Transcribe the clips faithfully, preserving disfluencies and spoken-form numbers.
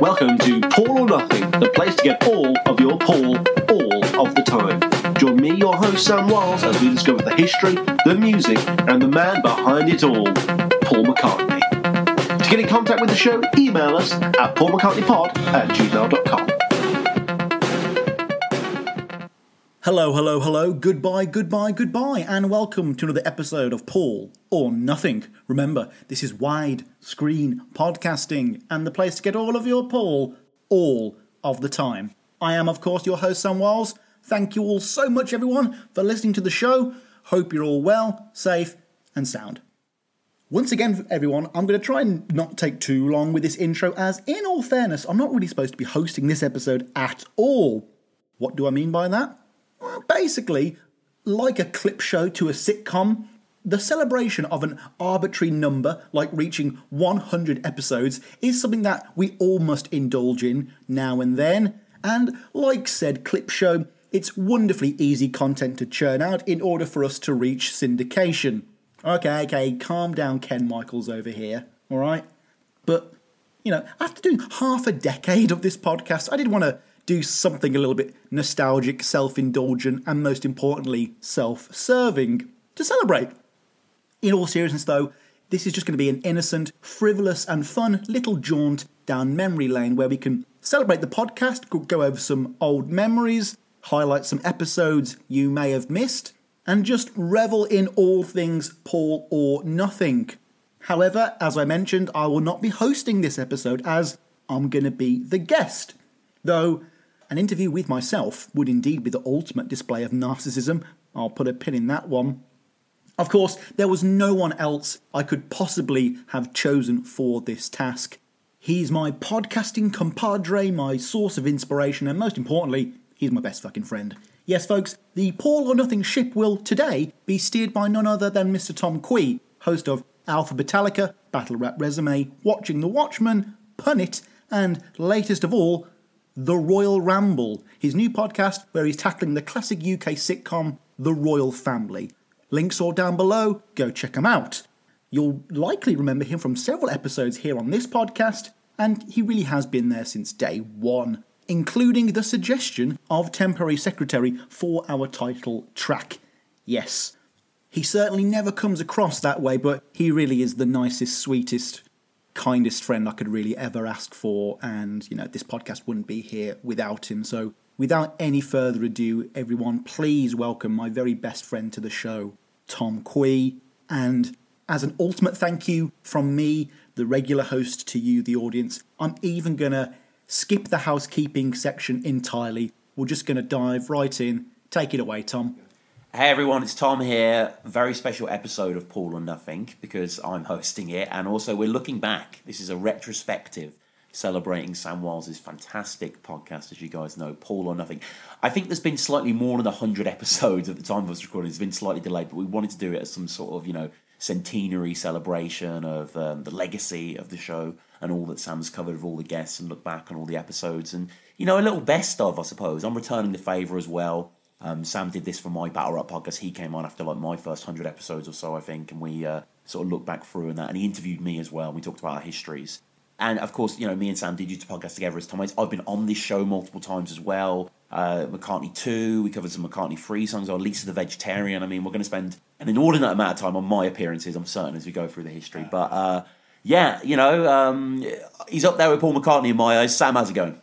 Welcome to Paul or Nothing, the place to get all of your Paul all of the time. Join me, your host, Sam Wiles, as we discover the history, the music, and the man behind it all, Paul McCartney. To get in contact with the show, email us at paul mccartney pod at gmail dot com. Hello, hello, hello, goodbye, goodbye, goodbye, and welcome to another episode of Paul or Nothing. Remember, this is wide screen podcasting and the place to get all of your Paul all of the time. I am, of course, your host, Sam Wiles. Thank you all so much, everyone, for listening to the show. Hope you're all well, safe, and sound. Once again, everyone, I'm going to try and not take too long with this intro, as in all fairness, I'm not really supposed to be hosting this episode at all. What do I mean by that? Basically, like a clip show to a sitcom, the celebration of an arbitrary number, like reaching one hundred episodes, is something that we all must indulge in now and then. And like said clip show, it's wonderfully easy content to churn out in order for us to reach syndication. Okay, okay, calm down, Ken Michaels over here, all right? But, you know, after doing half a decade of this podcast, I did want to do something a little bit nostalgic, self-indulgent, and most importantly, self-serving to celebrate. In all seriousness, though, this is just going to be an innocent, frivolous, and fun little jaunt down memory lane where we can celebrate the podcast, go over some old memories, highlight some episodes you may have missed, and just revel in all things Paul or Nothing. However, as I mentioned, I will not be hosting this episode as I'm going to be the guest, though an interview with myself would indeed be the ultimate display of narcissism. I'll put a pin in that one. Of course, there was no one else I could possibly have chosen for this task. He's my podcasting compadre, my source of inspiration, and most importantly, he's my best fucking friend. Yes, folks, the Paul or Nothing ship will today be steered by none other than Mister Tom Quay, host of Alpha Metallica, Battle Rap Resume, Watching the Watchman, Punit, and latest of all, The Royal Ramble, his new podcast where he's tackling the classic U K sitcom, The Royal Family. Links all down below, go check him out. You'll likely remember him from several episodes here on this podcast, and he really has been there since day one, including the suggestion of temporary secretary for our title track. Yes, he certainly never comes across that way, but he really is the nicest, sweetest, kindest friend I could really ever ask for, and you know this podcast wouldn't be here without him. So without any further ado, everyone, please welcome my very best friend to the show, Tom Quay. And as an ultimate thank you from me, the regular host, to you, the audience, I'm even gonna skip the housekeeping section entirely. We're just gonna dive right in. Take it away, Tom. Hey everyone, it's Tom here. Very special episode of Paul or Nothing because I'm hosting it, and also we're looking back. This is a retrospective celebrating Sam Wiles' fantastic podcast, as you guys know, Paul or Nothing. I think there's been slightly more than one hundred episodes at the time of us recording. It's been slightly delayed, but we wanted to do it as some sort of, you know, centenary celebration of um, the legacy of the show and all that Sam's covered with all the guests, and look back on all the episodes and, you know, a little best of, I suppose. I'm returning the favour as well. Um, Sam did this for my Battle Rap podcast. He came on after like my first one hundred episodes or so, I think, and we uh, sort of looked back through and that, and he interviewed me as well. We talked about our histories. And of course, you know, me and Sam did used to podcast together as teammates. I've been on this show multiple times as well. Uh, McCartney two, we covered some McCartney three songs, or Lisa the Vegetarian. I mean, we're going to spend an inordinate amount of time on my appearances, I'm certain, as we go through the history. But uh, yeah, you know, um, he's up there with Paul McCartney in my eyes. Sam, how's it going?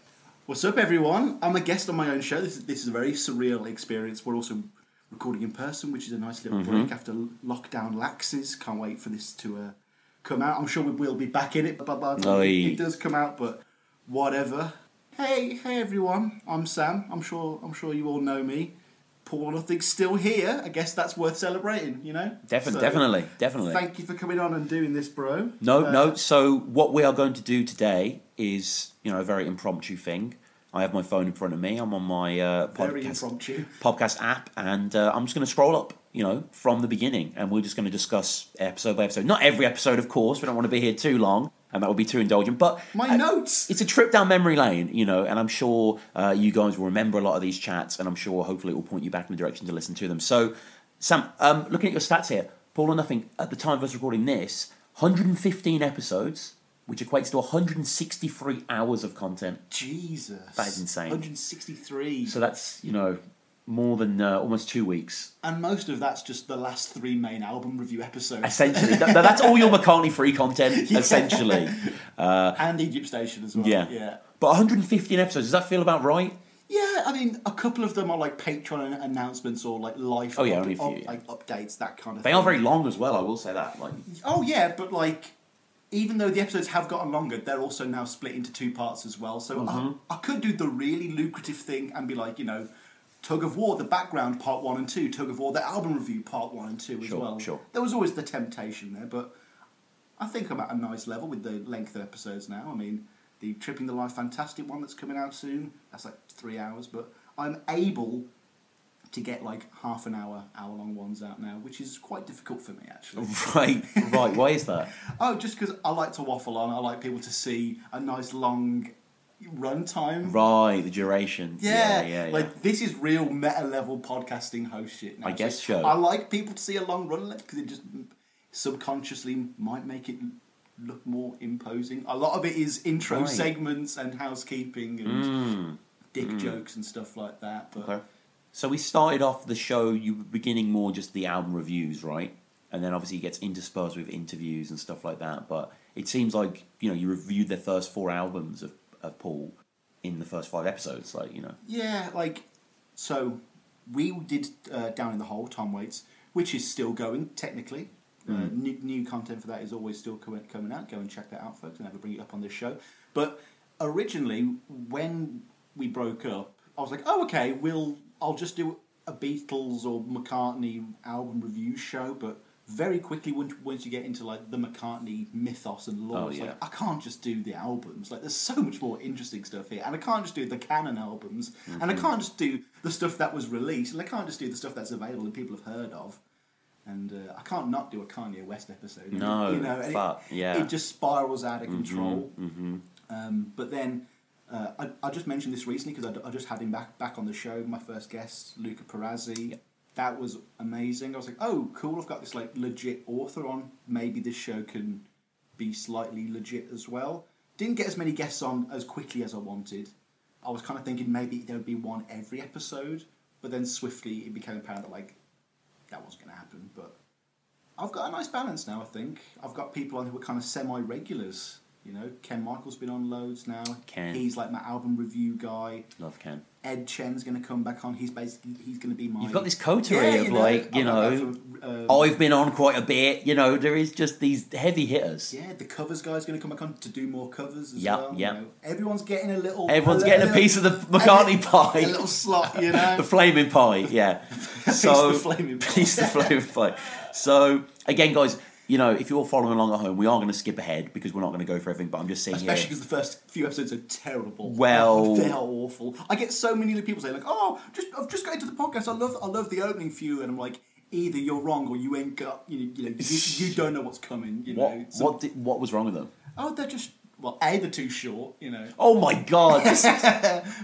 What's up, everyone? I'm a guest on my own show. This is, this is a very surreal experience. We're also recording in person, which is a nice little mm-hmm. break after lockdown laxes. Can't wait for this to uh, come out. I'm sure we will be back in it by the time it does come out, but whatever. Hey, hey, everyone. I'm Sam. I'm sure I'm sure you all know me. Paul or Nothing's still here. I guess that's worth celebrating, you know? Defin- so, definitely, definitely. Thank you for coming on and doing this, bro. No, uh, no. So what we are going to do today is, you know, a very impromptu thing. I have my phone in front of me. I'm on my uh, podcast, podcast app, and uh, I'm just going to scroll up, you know, from the beginning, and we're just going to discuss episode by episode. Not every episode, of course. We don't want to be here too long, and that would be too indulgent. But my uh, notes. It's a trip down memory lane, you know, and I'm sure uh, you guys will remember a lot of these chats, and I'm sure hopefully it will point you back in the direction to listen to them. So, Sam, um, looking at your stats here, Paul or Nothing, at the time of us recording this, one hundred fifteen episodes. which equates to one hundred sixty-three hours of content. Jesus. That is insane. one hundred sixty-three. So that's, you know, more than uh, almost two weeks. And most of that's just the last three main album review episodes. Essentially. that, that's all your McCartney-free content, yeah. essentially. Uh, and Egypt Station as well. Yeah. yeah. But one hundred fifteen episodes, does that feel about right? Yeah, I mean, a couple of them are like Patreon announcements or like live oh, yeah, up, few, up, yeah. like updates, that kind of they thing. They are very long as well, I will say that. Like, oh, yeah, but like... even though the episodes have gotten longer, they're also now split into two parts as well. So mm-hmm. I, I could do the really lucrative thing and be like, you know, Tug of War, the background part one and two, Tug of War, the album review part one and two as sure, well. Sure. There was always the temptation there, but I think I'm at a nice level with the length of episodes now. I mean, the Tripping the Life Fantastic one that's coming out soon, that's like three hours, but I'm able to get like half an hour, hour-long ones out now, which is quite difficult for me, actually. Right, right. Why is that? Oh, just because I like to waffle on. I like people to see a nice long run time. Right, the duration. Yeah, yeah, yeah. Like, yeah. This is real meta-level podcasting host shit now. I guess so. I like people to see a long run length because it just subconsciously might make it look more imposing. A lot of it is intro right. segments and housekeeping and mm. dick mm. jokes and stuff like that, but... Okay. So we started off the show, you were beginning more just the album reviews, right? And then obviously it gets interspersed with interviews and stuff like that. But it seems like, you know, you reviewed the first four albums of, of Paul in the first five episodes, like, you know. Yeah, like, so we did uh, Down in the Hole, Tom Waits, which is still going, technically. Mm. Uh, new, new content for that is always still co- coming out. Go and check that out, folks, and never bring it up on this show. But originally, when we broke up, I was like, oh, okay, we'll... I'll just do a Beatles or McCartney album review show, but very quickly once, once you get into like the McCartney mythos and lore, oh, yeah. like I can't just do the albums. Like there's so much more interesting stuff here, and I can't just do the canon albums, mm-hmm. and I can't just do the stuff that was released, and I can't just do the stuff that's available and people have heard of, and uh, I can't not do a Kanye West episode. No, you know, fuck, it, yeah, it just spirals out of control. Mm-hmm, mm-hmm. Um, but then. Uh, I, I just mentioned this recently because I, I just had him back back on the show. My first guest, Luca Perazzi, yeah. that was amazing. I was like, oh, cool! I've got this like legit author on. Maybe this show can be slightly legit as well. Didn't get as many guests on as quickly as I wanted. I was kind of thinking maybe there would be one every episode, but then swiftly it became apparent that like that wasn't going to happen. But I've got a nice balance now. I think I've got people on who are kind of semi-regulars. You know, Ken Michaels been on loads now. Ken. He's like my album review guy. Love Ken. Ed Chen's going to come back on. He's basically, he's going to be my... You've got this coterie yeah, of you know, like, you know, for, um, I've been on quite a bit. You know, there is just these heavy hitters. Yeah, the covers guy's going to come back on to do more covers as yep, well. Yeah, yeah. You know, everyone's getting a little... Everyone's a little, getting a piece of the McCartney pie. A little slot, you know. The flaming pie, yeah. So, piece the flaming pie. Piece the flaming pie. So, again, guys... You know, if you're following along at home, we are going to skip ahead because we're not going to go for everything, but I'm just saying especially here... because the first few episodes are terrible. Well... They're awful. I get so many people saying, like, oh, just I've just got into the podcast. I love I love the opening few. And I'm like, either you're wrong or you ain't got... You know, you, know, you, you don't know what's coming, you what, know. So, what, did, what was wrong with them? Oh, they're just... Well, A, they're too short, you know. Oh, my God.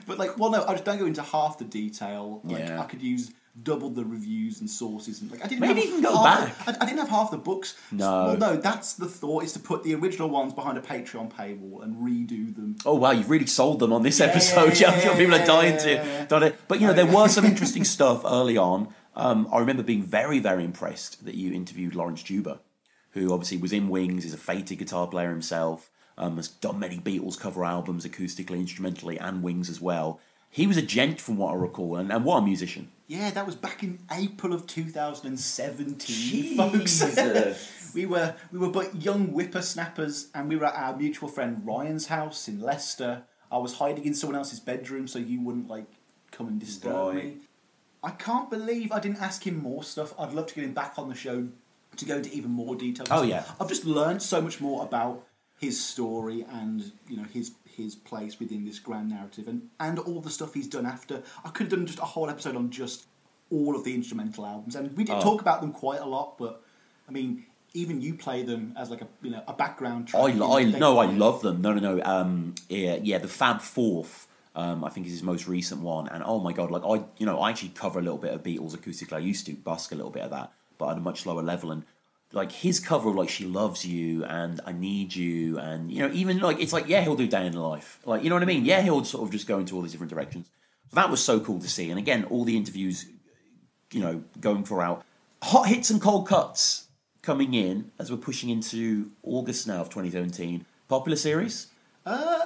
But, like, well, no, I just don't go into half the detail. Like, yeah. I could use... doubled the reviews and sources and like I didn't maybe have you can go back the, I, I didn't have half the books no well, no that's the thought is to put the original ones behind a Patreon paywall and redo them. Oh wow, you've really sold them on this yeah, episode yeah, yeah, yeah, people yeah, are dying yeah, yeah, yeah. to don't it? But you know there was some interesting stuff early on. um, I remember being very very impressed that you interviewed Lawrence Juber, who obviously was in Wings, is a fated guitar player himself, um, has done many Beatles cover albums acoustically, instrumentally and Wings as well. He was a gent from what I recall, and, and what a musician. Yeah, that was back in April of two thousand seventeen, folks. we were we were but young whippersnappers, and we were at our mutual friend Ryan's house in Leicester. I was hiding in someone else's bedroom so you wouldn't, like, come and disturb right. me. I can't believe I didn't ask him more stuff. I'd love to get him back on the show to go into even more detail. Oh, yeah. I've just learned so much more about his story and, you know, his... his place within this grand narrative and, and all the stuff he's done after. I could have done just a whole episode on just all of the instrumental albums, and we did oh. talk about them quite a lot, but I mean even you play them as like a you know a background track. I, I no I love them no no no um yeah, yeah the Fab Fourth um I think is his most recent one, and oh my god, like I you know I actually cover a little bit of Beatles acoustically. I used to busk a little bit of that but at a much lower level, and like his cover of like She Loves You and I Need You, and you know, even like it's like, yeah, he'll do Day in the Life, like, you know what I mean, yeah, he'll sort of just go into all these different directions. So that was so cool to see. And again, all the interviews, you know, going for out. Hot Hits and Cold Cuts coming in as we're pushing into August now of twenty seventeen. Popular series? Uh,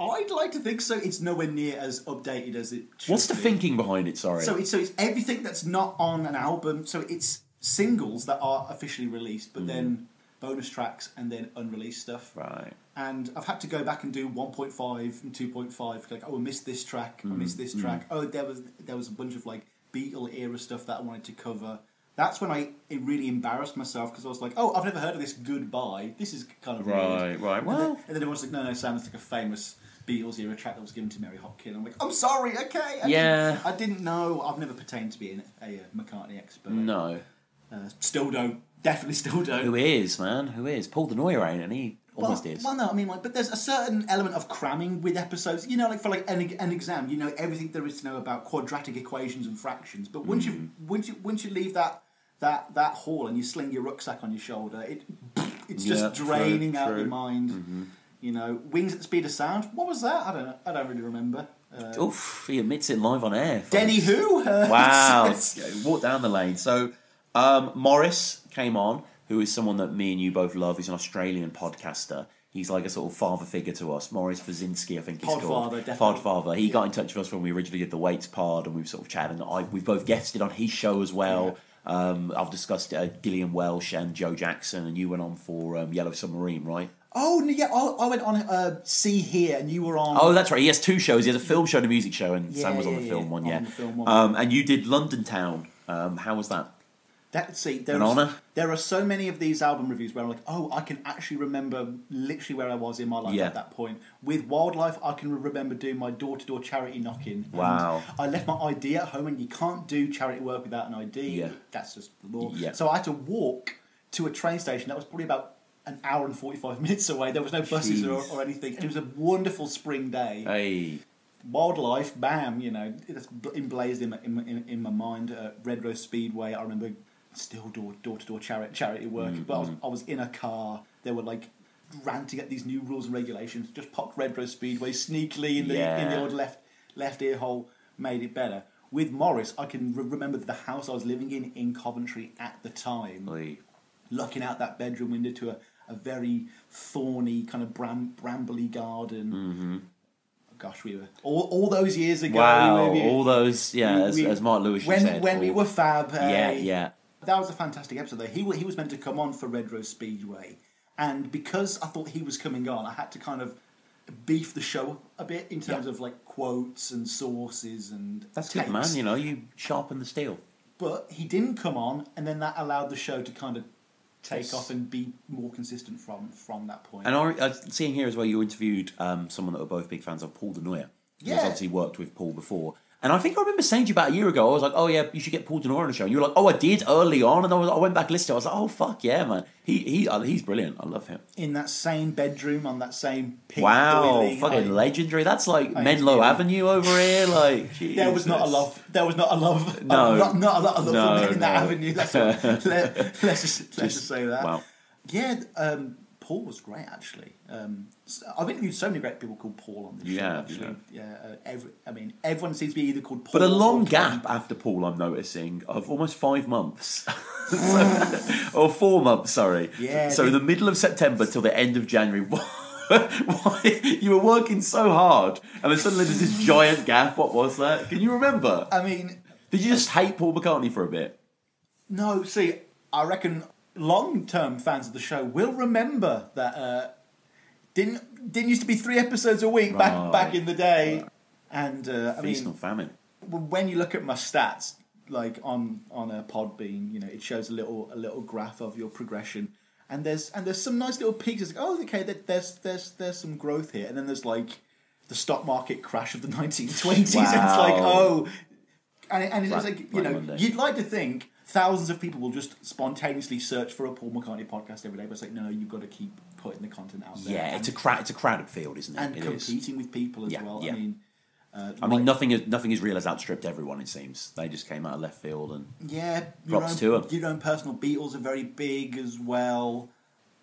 I'd like to think so. It's nowhere near as updated as it should What's the be. Thinking behind it, sorry? So it's, so it's everything that's not on an album. So it's singles that are officially released, but mm. then bonus tracks and then unreleased stuff. Right. And I've had to go back and do one point five and two point five. Like, oh, I missed this track. Mm. I missed this track. Mm. Oh, there was there was a bunch of, like, Beatle-era stuff that I wanted to cover. That's when I it really embarrassed myself, because I was like, oh, I've never heard of this, goodbye. This is kind of right, weird. Right, well. And then, and then everyone's like, no, no, Sam, it's like a famous Beatles era track that was given to Mary Hopkin. I'm like, I'm sorry, okay. I yeah. Didn't, I didn't know. I've never pertained to being a, a McCartney expert. No. Uh, still don't. Definitely still don't. Who is, man? Who is? Paul Du Noyer ain't, and he almost but, is. Well, no, I mean, like, but there's a certain element of cramming with episodes. You know, like for like an, an exam, you know everything there is to know about quadratic equations and fractions. But once mm. you once you once you leave that. That that hall, and you sling your rucksack on your shoulder. It it's just yeah, draining true, out true. your mind. Mm-hmm. You know, Wings at the Speed of Sound. What was that? I don't know. I don't really remember. Uh, Oof! He admits it live on air. Denny who? Wow! Walk down the lane. So um, Morris came on, who is someone that me and you both love. He's an Australian podcaster. He's like a sort of father figure to us. Morris Fuzinski, I think he's called. Podfather, definitely. Podfather. He yeah. got in touch with us when we originally did the Weights Pod, and we've sort of chatted. I we've both guested on his show as well. Yeah. Um, I've discussed uh, Gillian Welsh and Joe Jackson, and you went on for um, Yellow Submarine, right? Oh, yeah, I, I went on uh, See Here, and you were on... Oh, that's right, he has two shows. He has a film show and a music show, and yeah, Sam was on the yeah, film one, on yeah. The film one. Um, and you did London Town. Um, how was that? That see, there An was, honour? There are so many of these album reviews where I'm like, oh, I can actually remember literally where I was in my life yeah. at that point. With Wildlife, I can remember doing my door-to-door charity knock-in. Wow. I left my I D at home, and you can't do charity work without an I D. Yeah. That's just the law. Yeah. So I had to walk to a train station that was probably about an hour and forty-five minutes away. There was no buses or, or anything. And it was a wonderful spring day. Hey. Wildlife, bam, you know, it's emblazed in my, in my, in my mind. Uh, Red Rose Speedway, I remember... Still door door to door charity charity work, mm-hmm. but I was, I was in a car. They were like ranting at these new rules and regulations. Just popped Red Rose Speedway sneakily in the yeah. in the old left left ear hole, made it better. With Morris, I can re- remember the house I was living in in Coventry at the time, Oy. looking out that bedroom window to a, a very thorny kind of bram- brambly garden. Mm-hmm. Gosh, we were all, all those years ago. Wow, we were, all those yeah, we, as, we, as Mark Lewis when, said when all, we were fab. Uh, yeah, yeah. That was a fantastic episode, though. He he was meant to come on for Red Rose Speedway, and because I thought he was coming on, I had to kind of beef the show up a bit in terms yeah. of like quotes and sources and that's tapes. Good, man. You know, you sharpen the steel. But he didn't come on, and then that allowed the show to kind of take yes. off and be more consistent from from that point. And I, I seeing here as well, you interviewed um, someone that we're both big fans of, Paul Du Noyer. Yeah, who's obviously worked with Paul before. And I think I remember saying to you about a year ago, I was like, oh yeah, you should get Paul Du Noyer on the show. And you were like, oh, I did early on. And I, was, I went back listening. I was like, oh, fuck yeah, man. He he He's brilliant. I love him. In that same bedroom, on that same pink Wow, doily. fucking I, legendary. That's like I Menlo Avenue over here. Like, geez, There was not a love. There was not a love. No. Uh, not, not a lot of love no, for men in that no. avenue. That's what, let, let's, just, just, let's just say that. Wow. Yeah, um, Paul was great, actually. Um, so I've interviewed so many great people called Paul on this yeah, show, actually. Yeah, yeah. Uh, every, I mean, everyone seems to be either called Paul or But a long gap Ken. after Paul, I'm noticing, of almost five months. or four months, sorry. Yeah. So they, the middle of September till the end of January. Why? You were working so hard, and then suddenly there's this giant gap. What was that? Can you remember? I mean... Did you just hate Paul McCartney for a bit? No, see, I reckon... long-term fans of the show will remember that uh, didn't didn't used to be three episodes a week back right. back in the day, right. and uh, I feast mean, and famine. When you look at my stats, like on on a Podbean, you know, it shows a little a little graph of your progression, and there's and there's some nice little peaks. It's like, oh, okay, there's there's there's some growth here, and then there's like the stock market crash of the nineteen twenties, wow. and it's like, oh, and, and it's right, like you right know, Monday. You'd like to think. Thousands of people will just spontaneously search for a Paul McCartney podcast every day, but it's like, no, no, you've got to keep putting the content out there. Yeah, and, it's a cra- it's a crowded field, isn't it? And it competing is. with people as yeah, well. Yeah. I mean, Uh, I mean, right. nothing is nothing is real has outstripped everyone. It seems they just came out of left field and yeah, props own, to them. Your own personal Beatles are very big as well.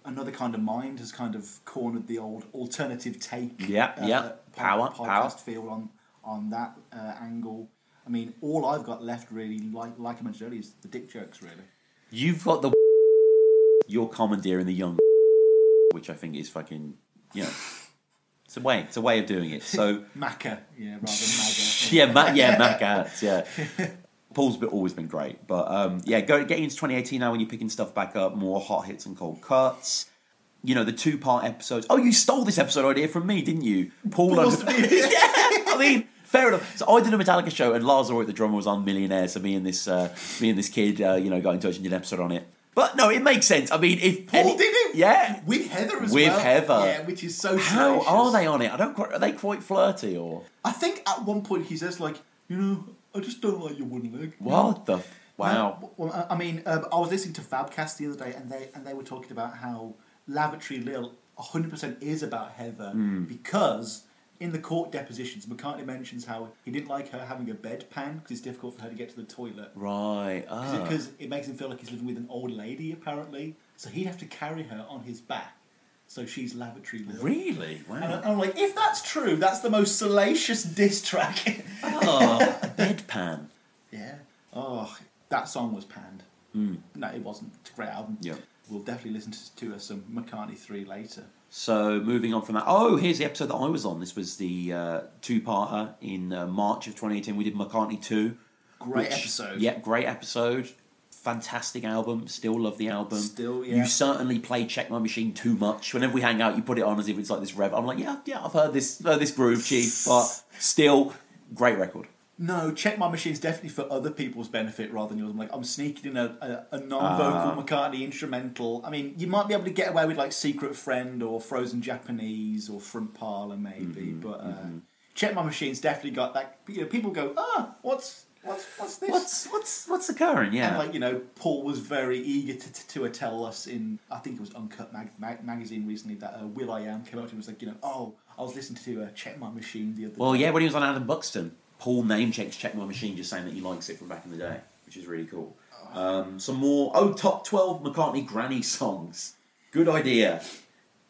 Another Kind of Mind has kind of cornered the old alternative take. Yeah, uh, yeah, power, podcast power. Field on on that uh, angle. I mean, all I've got left really, like like I mentioned earlier, is the dick jokes. Really, you've got the your commandeering the young, which I think is fucking you know. It's a way. It's a way of doing it. So Macca, yeah, rather than Magga. yeah, ma- yeah, Macca. Yeah, Paul's been, always been great, but um, yeah, go, getting into twenty eighteen now when you're picking stuff back up, more hot hits and cold cuts. You know the two part episodes. Oh, you stole this episode idea from me, didn't you, Paul? Under- yeah, I mean. Fair enough. So I did a Metallica show, and Lars Ulrich, the drummer, was on Millionaire. So me and this, uh, me and this kid, uh, you know, got in touch and did an episode on it. But no, it makes sense. I mean, if Paul and he did it, yeah, with Heather as with well, with Heather, yeah, which is so. How gracious. Are they on it? I don't quite. Are they quite flirty or? I think at one point he says like, you know, I just don't like your one leg. What the wow? No, well, I mean, uh, I was listening to Fabcast the other day, and they and they were talking about how Lavatory Lil one hundred percent is about Heather mm. because. In the court depositions, McCartney mentions how he didn't like her having a bedpan because it's difficult for her to get to the toilet. Right. Because ah. it, it makes him feel like he's living with an old lady, apparently. So he'd have to carry her on his back. So she's lavatory little. Really? Wow. And I'm like, if that's true, that's the most salacious diss track. Oh, a bedpan. Yeah. Oh, that song was panned. Mm. No, it wasn't. It's a great album. Yeah. We'll definitely listen to, to uh, some McCartney three later. So, moving on from that. Oh, here's the episode that I was on. This was the uh, two-parter in uh, March of twenty eighteen. We did McCartney two. Great which, episode. Yeah, great episode. Fantastic album. Still love the album. Still, yeah. You certainly play Check My Machine too much. Whenever we hang out, you put it on as if it's like this rev. I'm like, yeah, yeah, I've heard this heard this groove, Chief. But still, great record. No, Check My Machine's definitely for other people's benefit rather than yours. I'm like, I'm sneaking in a, a, a non-vocal uh, McCartney instrumental. I mean, you might be able to get away with like Secret Friend or Frozen Japanese or Front Parlour maybe, mm-hmm, but uh, mm-hmm. Check My Machine's definitely got that. You know, people go, ah, oh, what's what's what's this? What's what's what's occurring? Yeah, and like you know, Paul was very eager to to, to tell us in I think it was Uncut Mag- Mag- magazine recently that uh, Will I Am came up to him and was like, you know, oh, I was listening to uh, Check My Machine the other. Well, day. yeah, when he was on Adam Buxton. Paul name checks Check My Machine just saying that he likes it from back in the day, which is really cool. Um, some more, oh, top twelve McCartney granny songs. Good idea.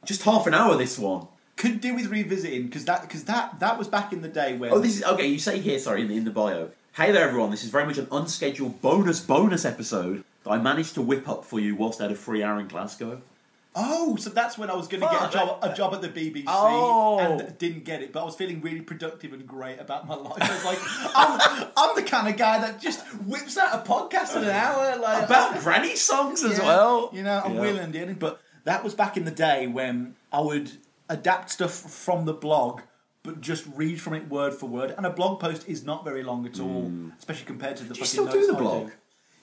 Just half an hour, this one. Could do with revisiting, because that, cause that, that was back in the day where... Oh, this is, okay, you say here, sorry, in the, in the bio. Hey there, everyone, this is very much an unscheduled bonus, bonus episode that I managed to whip up for you whilst I had a free hour in Glasgow. Oh, so that's when I was going to get a job, a job at the B B C oh. and didn't get it, but I was feeling really productive and great about my life. I was like, I'm, I'm the kind of guy that just whips out a podcast in an hour. Like, about granny songs as yeah, well. You know, I'm yeah. willing and dealing. But that was back in the day when I would adapt stuff from the blog, but just read from it word for word. And a blog post is not very long at all, mm. especially compared to the do you still do the blog? Do.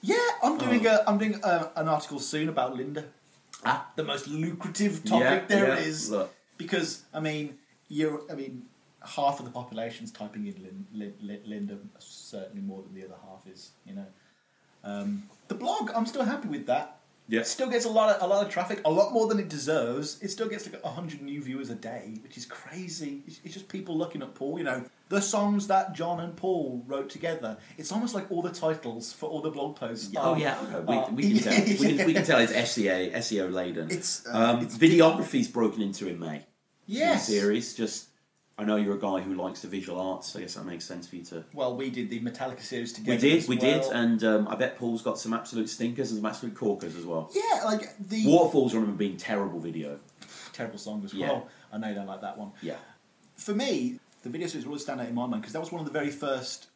Yeah, I'm doing, oh. a, I'm doing a, an article soon about Linda. Ah, the most lucrative topic yeah, there yeah. is. Look. Because I mean, you I mean, half of the population's typing in Lin, Lin, Lin, Linda, certainly more than the other half is. You know, um, the blog, I'm still happy with that. Yeah, it still gets a lot of a lot of traffic, a lot more than it deserves. It still gets like a hundred new viewers a day, which is crazy. It's, it's just people looking at Paul. You know, the songs that John and Paul wrote together. It's almost like all the titles for all the blog posts. Are, oh yeah, okay. Are, we, we can tell. we, can, we can tell it's S E A, S E O laden. It's, uh, um, it's videography's di- broken into in May. Yes, in the series just. I know you're a guy who likes the visual arts, so I guess that makes sense for you to... Well, we did the Metallica series together. We did, as we well. did, and um, I bet Paul's got some absolute stinkers and some absolute corkers as well. Yeah, like the... Waterfalls, I remember being terrible video. Terrible song as well. Yeah. I know you don't like that one. Yeah. For me, the video series will always stand out in my mind, because that was one of the very first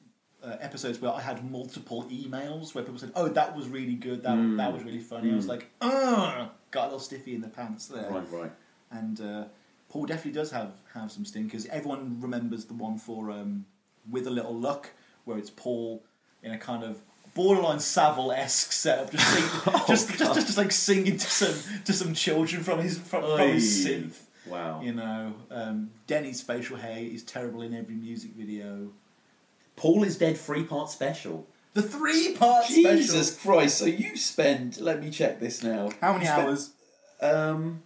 uh, episodes where I had multiple emails where people said, oh, that was really good, that, mm. that was really funny. Mm. I was like, ugh! Got a little stiffy in the pants there. Right, right. And... Uh, Paul definitely does have, have some stinkers. Everyone remembers the one for um, With a Little Luck, where it's Paul in a kind of borderline Savile-esque setup, just sing, oh, just, just, just just like singing to some to some children from his from, from his synth. Wow, you know, um, Denny's facial hair is terrible in every music video. Paul is dead. Three part special. The three part special. Jesus Christ! So you spend. Let me check this now. How many spend, hours? Um.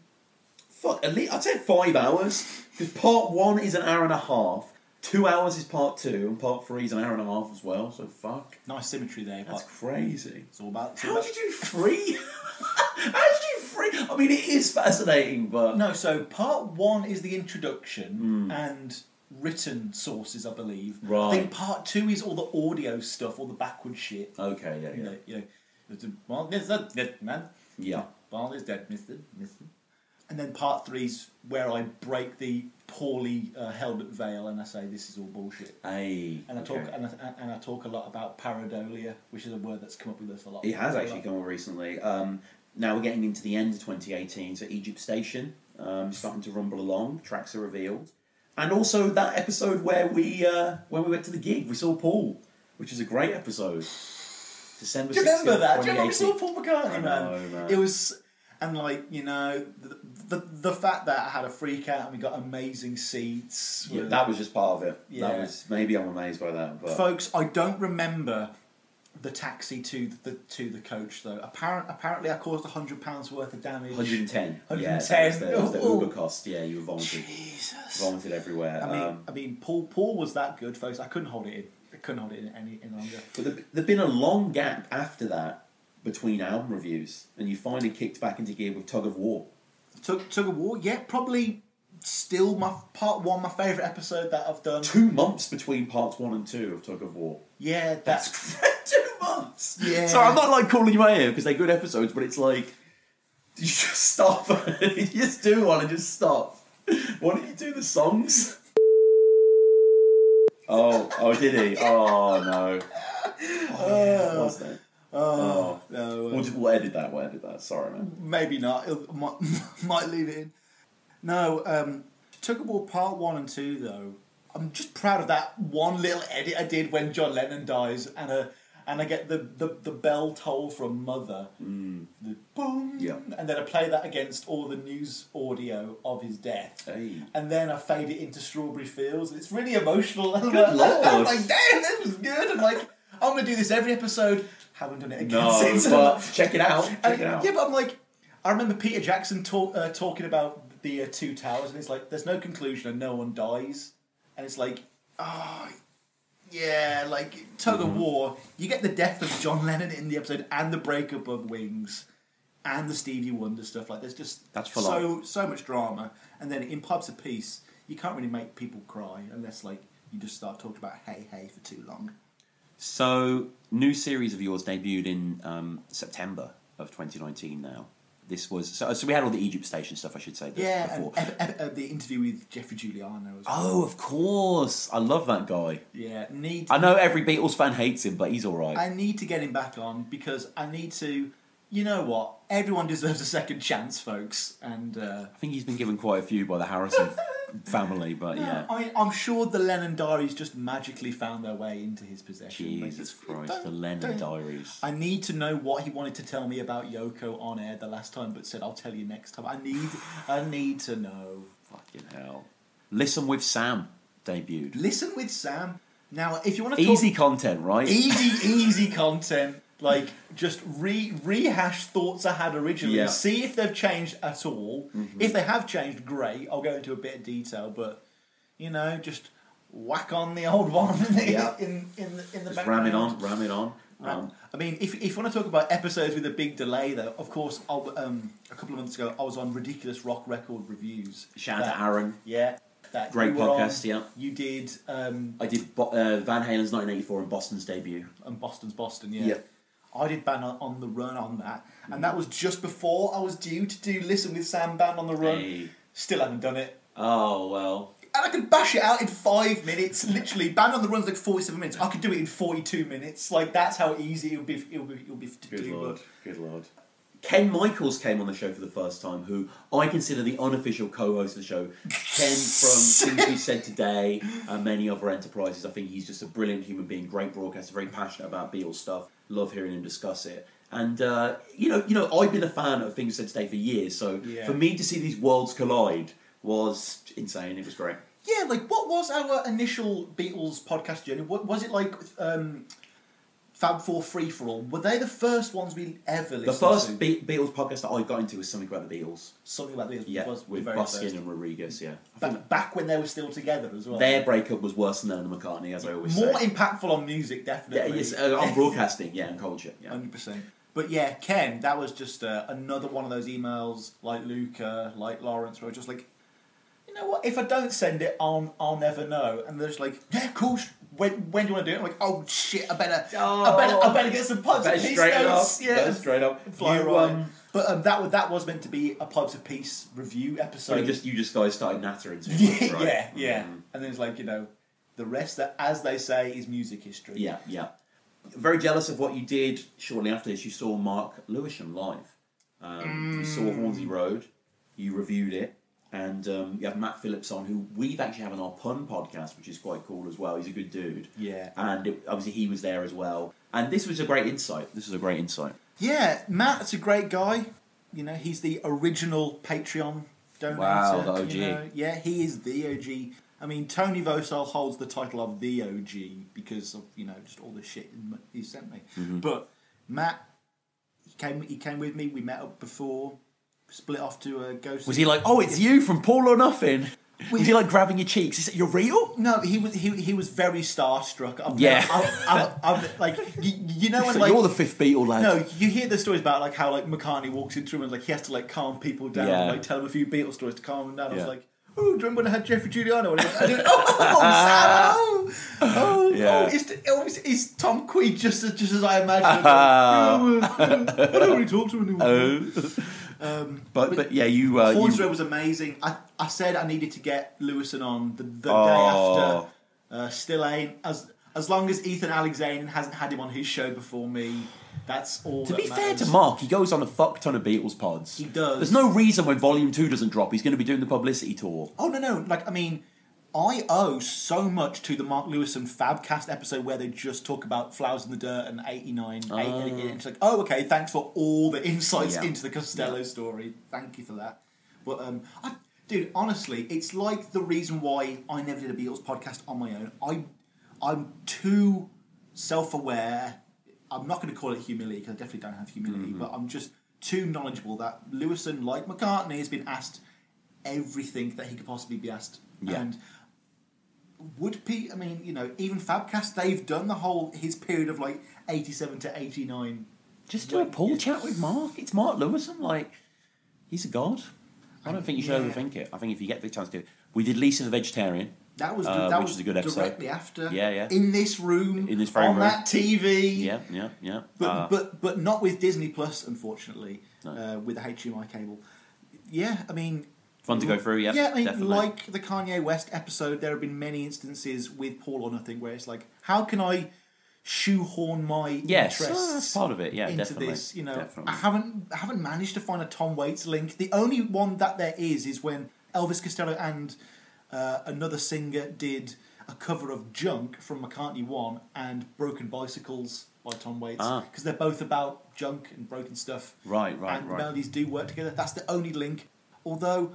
Fuck, at least, I'd say five hours, because part one is an hour and a half, Two hours is part two, and part three is an hour and a half as well, so fuck. Nice symmetry there. That's crazy. It's all about... It's all How about... did you free? How did you free? I mean, it is fascinating, but... No, so part one is the introduction, mm. and... written sources, I believe. Right. I think part two is all the audio stuff, all the backward shit. Okay, yeah, yeah. You know, you know there's a, well, there's a dead man. Yeah. Well, there's dead, mister, mister. And then part three's where I break the poorly uh, held veil and I say this is all bullshit. Aye. And I okay. talk and I, and I talk a lot about pareidolia, which is a word that's come up with us a lot. It has actually come up recently. Um, now we're getting into the end of twenty eighteen, so Egypt Station um, starting to rumble along. Tracks are revealed. And also that episode where we uh, when we went to the gig, we saw Paul, which is a great episode. December sixteenth. Do you remember that? Do you remember we saw Paul McCartney, I know, man? man? It was, and like, you know, the, the the fact that I had a freak out and we got amazing seats. Yeah, with, that was just part of it. Yeah. That was, maybe I'm amazed by that. But. Folks, I don't remember the taxi to the to the coach though. Apparent, apparently I caused one hundred pounds worth of damage. one hundred ten. one hundred ten. Yeah, that was the, that was the Uber cost. Yeah, you were vomited. Jesus. Vomited everywhere. I mean, um, I mean Paul Paul was that good, folks. I couldn't hold it in. I couldn't hold it in any, any longer. But there, there'd been a long gap after that between album reviews, and you finally kicked back into gear with Tug of War. Tug, Tug of War? Yeah, probably still my part one, my favourite episode that I've done. Two months between parts one and two of Tug of War. Yeah, that's... that's two months. Yeah. So I'm not like calling you out here because they're good episodes, but it's like you just stop. You just do one and just stop. Why don't you do the songs? oh, oh, did he? Oh no. Oh, yeah, that was that. Oh, oh. no. Uh, we'll, just, we'll edit that. We'll edit that. Sorry, man. Maybe not. It'll, might, might leave it in. No. Um, Tug of War part one and two though. I'm just proud of that one little edit I did when John Lennon dies, and a. And I get the, the, the bell toll from Mother. Mm. The boom. Yeah. And then I play that against all the news audio of his death. Hey. And then I fade it into Strawberry Fields. It's really emotional. Good Lord. I'm like, damn, that was good. I'm like, I'm going to do this every episode. Haven't done it again no, since. But check it out. Check and, it out. Yeah, but I'm like, I remember Peter Jackson talk, uh, talking about the uh, Two Towers, and it's like, there's no conclusion and no one dies. And it's like, oh... Yeah, like Tug of War, you get the death of John Lennon in the episode and the breakup of Wings and the Stevie Wonder stuff. Like, there's just That's for so life. so much drama. And then in Pipes of Peace, you can't really make people cry unless like you just start talking about Hey Hey for too long. So, new series of yours debuted in um, September of twenty nineteen now. This was so, so we had all the Egypt Station stuff, I should say. Yeah, before. And ep- ep- the interview with Jeffrey Giuliano as well. Oh, of course. I love that guy. Yeah. Need. I know every Beatles fan hates him, but he's all right. I need to get him back on because I need to... You know what? Everyone deserves a second chance, folks. And uh, I think he's been given quite a few by the Harrison family, but no, yeah. I mean, I'm sure the Lennon Diaries just magically found their way into his possession. Jesus Christ, don't, the Lennon don't. Diaries. I need to know what he wanted to tell me about Yoko on air the last time, but said, I'll tell you next time. I need, I need to know. Fucking hell. Listen With Sam debuted. Listen With Sam. Now, if you want to talk... Easy content, right? Easy, easy content. Like, just re rehash thoughts I had originally. Yeah. See if they've changed at all. Mm-hmm. If they have changed, great. I'll go into a bit of detail, but, you know, just whack on the old one yeah. in, in, the, in the just background. Ram it on, ram it on. Um, I mean, if if you want to talk about episodes with a big delay, though, of course, I'll, um, a couple of months ago, I was on Ridiculous Rock Record Reviews. Shout out to Aaron. Yeah. That Great podcast, on. yeah. You did... Um, I did Bo- uh, Van Halen's nineteen eighty-four and Boston's debut. And Boston's Boston, yeah. yeah. I did Band on the Run on that, and that was just before I was due to do Listen With Sam Band on the Run. Hey. Still haven't done it. Oh, well. And I could bash it out in five minutes, literally. Band on the Run's like forty-seven minutes. I could do it in forty-two minits. Like, that's how easy it would be, it'll be, it'll be to Good do. Lord. Good Lord. Ken Michaels came on the show for the first time, who I consider the unofficial co-host of the show. Ken from Things We Said Today and many other enterprises. I think he's just a brilliant human being, great broadcaster, very passionate about Beatles stuff. Love hearing him discuss it. And, uh, you know, you know, I've been a fan of Things We Said Today for years, so yeah. for me to see these worlds collide was insane. It was great. Yeah, like, what was our initial Beatles podcast journey? What was it like... Um, Fab Four Free For All, were they the first ones we ever listened to? The first to? Be- Beatles podcast that I got into was Something About the Beatles. Something About the Beatles. Yeah, was with Buskin and Rodriguez, yeah. Back, back when they were still together as well. Their breakup was worse than Lennon and McCartney, as I always More say. More impactful on music, definitely. Yeah, yes, uh, on broadcasting, yeah, and culture. Yeah. one hundred percent. But yeah, Ken, that was just uh, another one of those emails, like Luca, like Lawrence, where I was just like, you know what, if I don't send it, I'll, I'll never know. And they're just like, yeah, cool, when, when do you want to do it? I'm like, oh shit, I better, oh, I better, I better get some pubs and peace notes. Yeah, better straight up. Fly you, um, but um, that was that was meant to be a pubs and peace review episode. You just you just guys started nattering to each other, right? Yeah, yeah. Mm-hmm. And then it's like, you know, the rest that, as they say, is music history. Yeah, yeah. Very jealous of what you did shortly after this. You saw Mark Lewisham live. Um, mm. You saw Hornsey Road. You reviewed it. And um, you have Matt Phillips on, who we've actually have on our Pun podcast, which is quite cool as well. He's a good dude. Yeah. And it, obviously he was there as well. And this was a great insight. This was a great insight. Yeah, Matt's a great guy. You know, he's the original Patreon donor. Wow, the O G. You know? Yeah, he is the O G. I mean, Tony Vosel holds the title of the O G because of, you know, just all the shit he sent me. Mm-hmm. But Matt, he came he came with me. We met up before, split off to a ghost. Was he like, oh, it's you from Paul or Nothing? Was he like grabbing your cheeks? Is it, you're real? No, he was he he was very starstruck. I'm, yeah, I'm, I'm, I'm, like you, you know when so like you're the fifth Beatle lad. No, you hear the stories about like how like McCartney walks into him and like he has to like calm people down, yeah. and, like tell them a few Beatle stories to calm them down. Yeah. I was like, oh, do you remember when I had Jeffrey Giuliano? And I was like, oh, oh, Sam, oh, oh, yeah. oh is, is, is Tom Quay just as, just as I imagined? Uh, I don't really talk to him anymore. Uh, um, but, but, but yeah, you... Uh, Hornsey Road was amazing. I, I said I needed to get Lewison on the, the oh. day after. Uh, still ain't. As, as long as Ethan Alexander hasn't had him on his show before me... That's all. To that be matters. Fair to Mark, he goes on a fuck ton of Beatles pods. He does. There's no reason when Volume Two doesn't drop, he's going to be doing the publicity tour. Oh no, no! Like I mean, I owe so much to the Mark Lewison Fabcast episode where they just talk about Flowers in the Dirt and eighty-nine. Oh. eighty-nine It's like, oh, okay, thanks for all the insights yeah. into the Costello yeah. story. Thank you for that. But um, I, dude, honestly, it's like the reason why I never did a Beatles podcast on my own. I, I'm too self-aware. I'm not going to call it humility because I definitely don't have humility, mm-hmm. but I'm just too knowledgeable that Lewison, like McCartney, has been asked everything that he could possibly be asked. Yeah. And would Pete, I mean, you know, even Fabcast, they've done the whole, his period of like eighty-seven to eighty-nine. Just do when, a Paul chat with Mark. It's Mark Lewison. Like, he's a god. I don't think you should yeah. overthink it. I think if you get the chance to do it. We did Lisa the Vegetarian. That was uh, that which was is a good episode. Directly after, yeah, yeah, in this room, in this on room. That T V, yeah, yeah, yeah. But uh, but but not with Disney Plus, unfortunately, no. uh, with the H D M I cable. Yeah, I mean, fun to go through. Yeah, yeah. I mean, definitely. Like the Kanye West episode, there have been many instances with Paul or Nothing where it's like, how can I shoehorn my yes, interests? Uh, that's part of it. Yeah, into definitely. This, you know, definitely. I haven't I haven't managed to find a Tom Waits link. The only one that there is is when Elvis Costello and Uh, another singer did a cover of Junk from McCartney one and Broken Bicycles by Tom Waits because ah. they're both about junk and broken stuff. Right, right, and right. And melodies do work together. That's the only link. Although,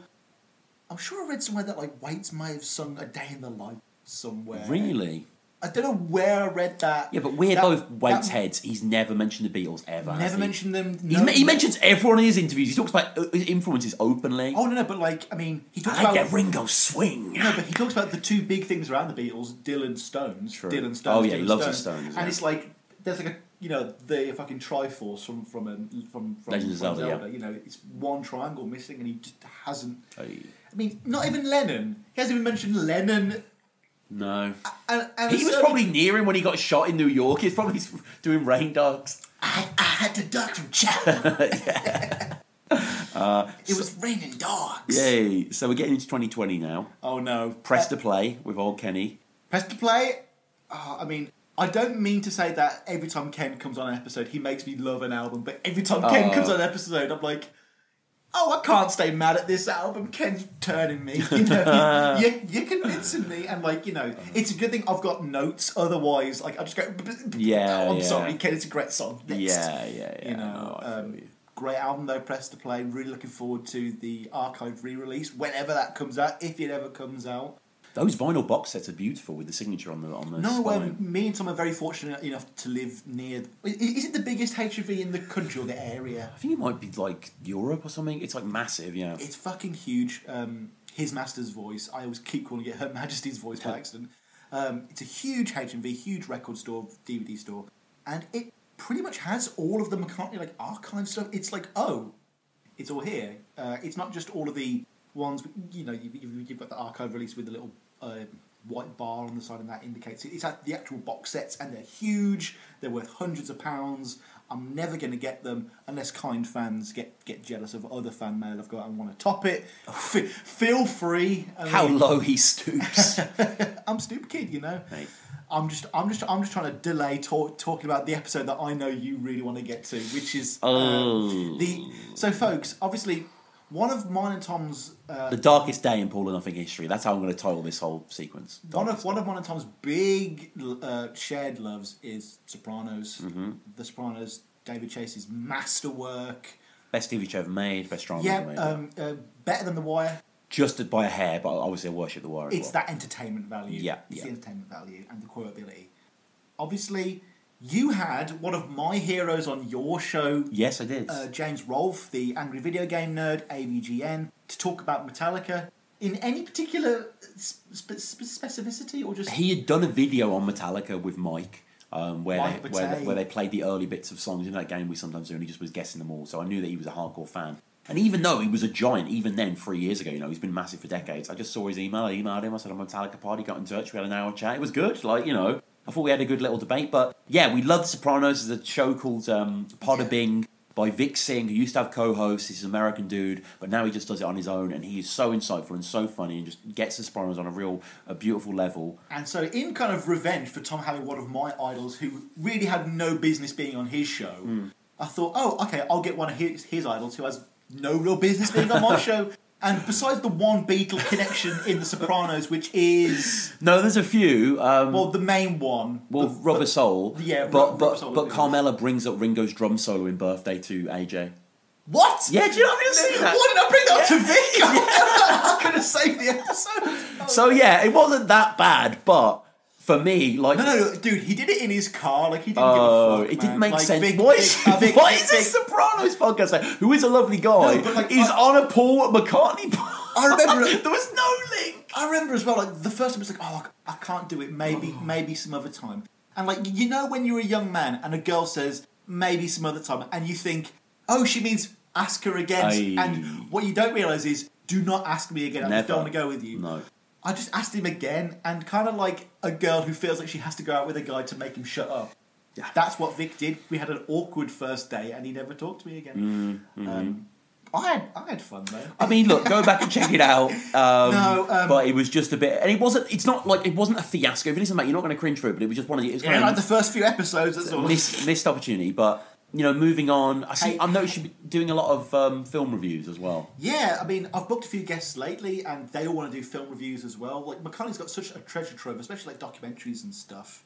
I'm sure I read somewhere that like Waits may have sung A Day in the Life somewhere. Really? I don't know where I read that. Yeah, but we're that, both Waits that, heads. He's never mentioned the Beatles ever. Never he? mentioned them. No. He mentions everyone in his interviews. He talks about influences openly. Oh, no, no, but like, I mean, he talks I about... I get Ringo swing. No, but he talks about the two big things around the Beatles, Dylan Stones. True. Dylan Stones. Oh, yeah, Dylan he loves the Stones. Stones yeah. And it's like, there's like a, you know, the fucking Triforce from from um, from, from, Legend from Zelda. Zelda. Yeah. You know, it's one triangle missing and he just hasn't... Hey. I mean, not even Lennon. He hasn't even mentioned Lennon... No. And, and he was probably near him when he got shot in New York. He was probably doing rain ducks. I, I had to duck from Chapman. uh, it so, was raining dogs. Yay. So we're getting into twenty twenty now. Oh, no. Press uh, to play with old Kenny. Press to play? Oh, I mean, I don't mean to say that every time Ken comes on an episode, he makes me love an album. But every time oh. Ken comes on an episode, I'm like... oh, I can't stay mad at this album. Ken's turning me. You know, you, you're convincing me. And, like, you know, it's a good thing I've got notes. Otherwise, like, I just go, yeah, oh, I'm yeah. sorry, Ken, it's a great song. Next. Yeah, yeah, yeah. You know, oh, um, you. Great album, though, Press to Play. Really looking forward to the archive re-release, whenever that comes out, if it ever comes out. Those vinyl box sets are beautiful with the signature on the on the. No, um, me and Tom are very fortunate enough to live near. Is it the biggest H I V in the country or the area? I think it might be like Europe or something. It's like massive, yeah. It's fucking huge. Um, His Master's Voice. I always keep calling it Her Majesty's Voice by accident. Um, it's a huge H M V, huge record store, D V D store, and it pretty much has all of the McCartney like archive stuff. It's like, oh, it's all here. Uh, it's not just all of the ones, you know, you've, you've got the archive release with the little uh, white bar on the side, and that indicates it. It's at the actual box sets, and they're huge. They're worth hundreds of pounds. I'm never going to get them unless kind fans get, get jealous of other fan mail I've got and want to top it. F- feel free. I mean, how low he stoops. I'm Stoop Kid, you know. Mate. I'm just I'm just I'm just trying to delay talk, talking about the episode that I know you really want to get to, which is oh. um, the so folks. Obviously, one of mine and Tom's uh, the darkest day in Paul or Nothing history. That's how I'm going to title this whole sequence. One of, one of mine and Tom's big uh, shared loves is Sopranos. Mm-hmm. The Sopranos, David Chase's masterwork, best T V show ever made, best drama yeah, ever made. Um, yeah, uh, better than The Wire. Just by a hair, but obviously I worship The Wire as it's well. That entertainment value. Yeah, it's yeah. the entertainment value and the quotability. Obviously, you had one of my heroes on your show. Yes, I did. Uh, James Rolfe, the angry video game nerd, A V G N, to talk about Metallica. In any particular spe- specificity or just... He had done a video on Metallica with Mike, um, where, Mike they, where, they, where they played the early bits of songs in that game we sometimes do, and he just was guessing them all, so I knew that he was a hardcore fan. And even though he was a giant, even then, three years ago, you know, he's been massive for decades. I just saw his email, I emailed him, I said, I'm a Metallica party, got in touch, we had an hour chat, it was good, like, you know, I thought we had a good little debate, but yeah, we love The Sopranos. There's a show called um, Pod yeah. Bing by Vic Singh, who used to have co-hosts, he's an American dude, but now he just does it on his own, and he is so insightful and so funny, and just gets The Sopranos on a real, a beautiful level. And so, in kind of revenge for Tom having one of my idols, who really had no business being on his show, mm. I thought, oh, okay, I'll get one of his, his idols, who has... no real business being on my show. And besides the one Beatle connection in The Sopranos, which is... No, there's a few. Um, well, the main one. Well, the, Rubber Soul. Yeah, but, Rubber but, Soul. But Carmela brings up Ringo's drum solo in Birthday to A J. What? Yeah, do you know what I'm going to say? Why did I bring that yeah. to Vic? Yeah. I could have saved the episode. So, yeah, it wasn't that bad, but... For me, like... No, no, no, dude, he did it in his car. Like, he didn't oh, give a fuck, it didn't man. make like, sense. Big, why is, big, big, why big, is this big, Sopranos podcast, like, who is a lovely guy, no, like, is I, on a Paul McCartney podcast? I remember... There was no link. I remember as well, like, the first time it was like, oh, I can't do it. Maybe, oh. maybe some other time. And, like, you know when you're a young man and a girl says, maybe some other time, and you think, oh, she means ask her again. I... And what you don't realise is, do not ask me again. Never. I just don't want to go with you. No. I just asked him again, and kind of like a girl who feels like she has to go out with a guy to make him shut up. Yeah. That's what Vic did. We had an awkward first day, and he never talked to me again. Mm-hmm. Um, I had I had fun though. I mean, look, go back and check it out. Um, no, um, but it was just a bit, and it wasn't. It's not like it wasn't a fiasco. If you listen back, you're not going to cringe for it. But it was just one of the. It was yeah, like the first few episodes. That's all. Missed, missed opportunity, but. You know, moving on, I see. Hey, I noticed you're doing a lot of um, film reviews as well. Yeah, I mean, I've booked a few guests lately, and they all want to do film reviews as well. Like McCartney's got such a treasure trove, especially like documentaries and stuff.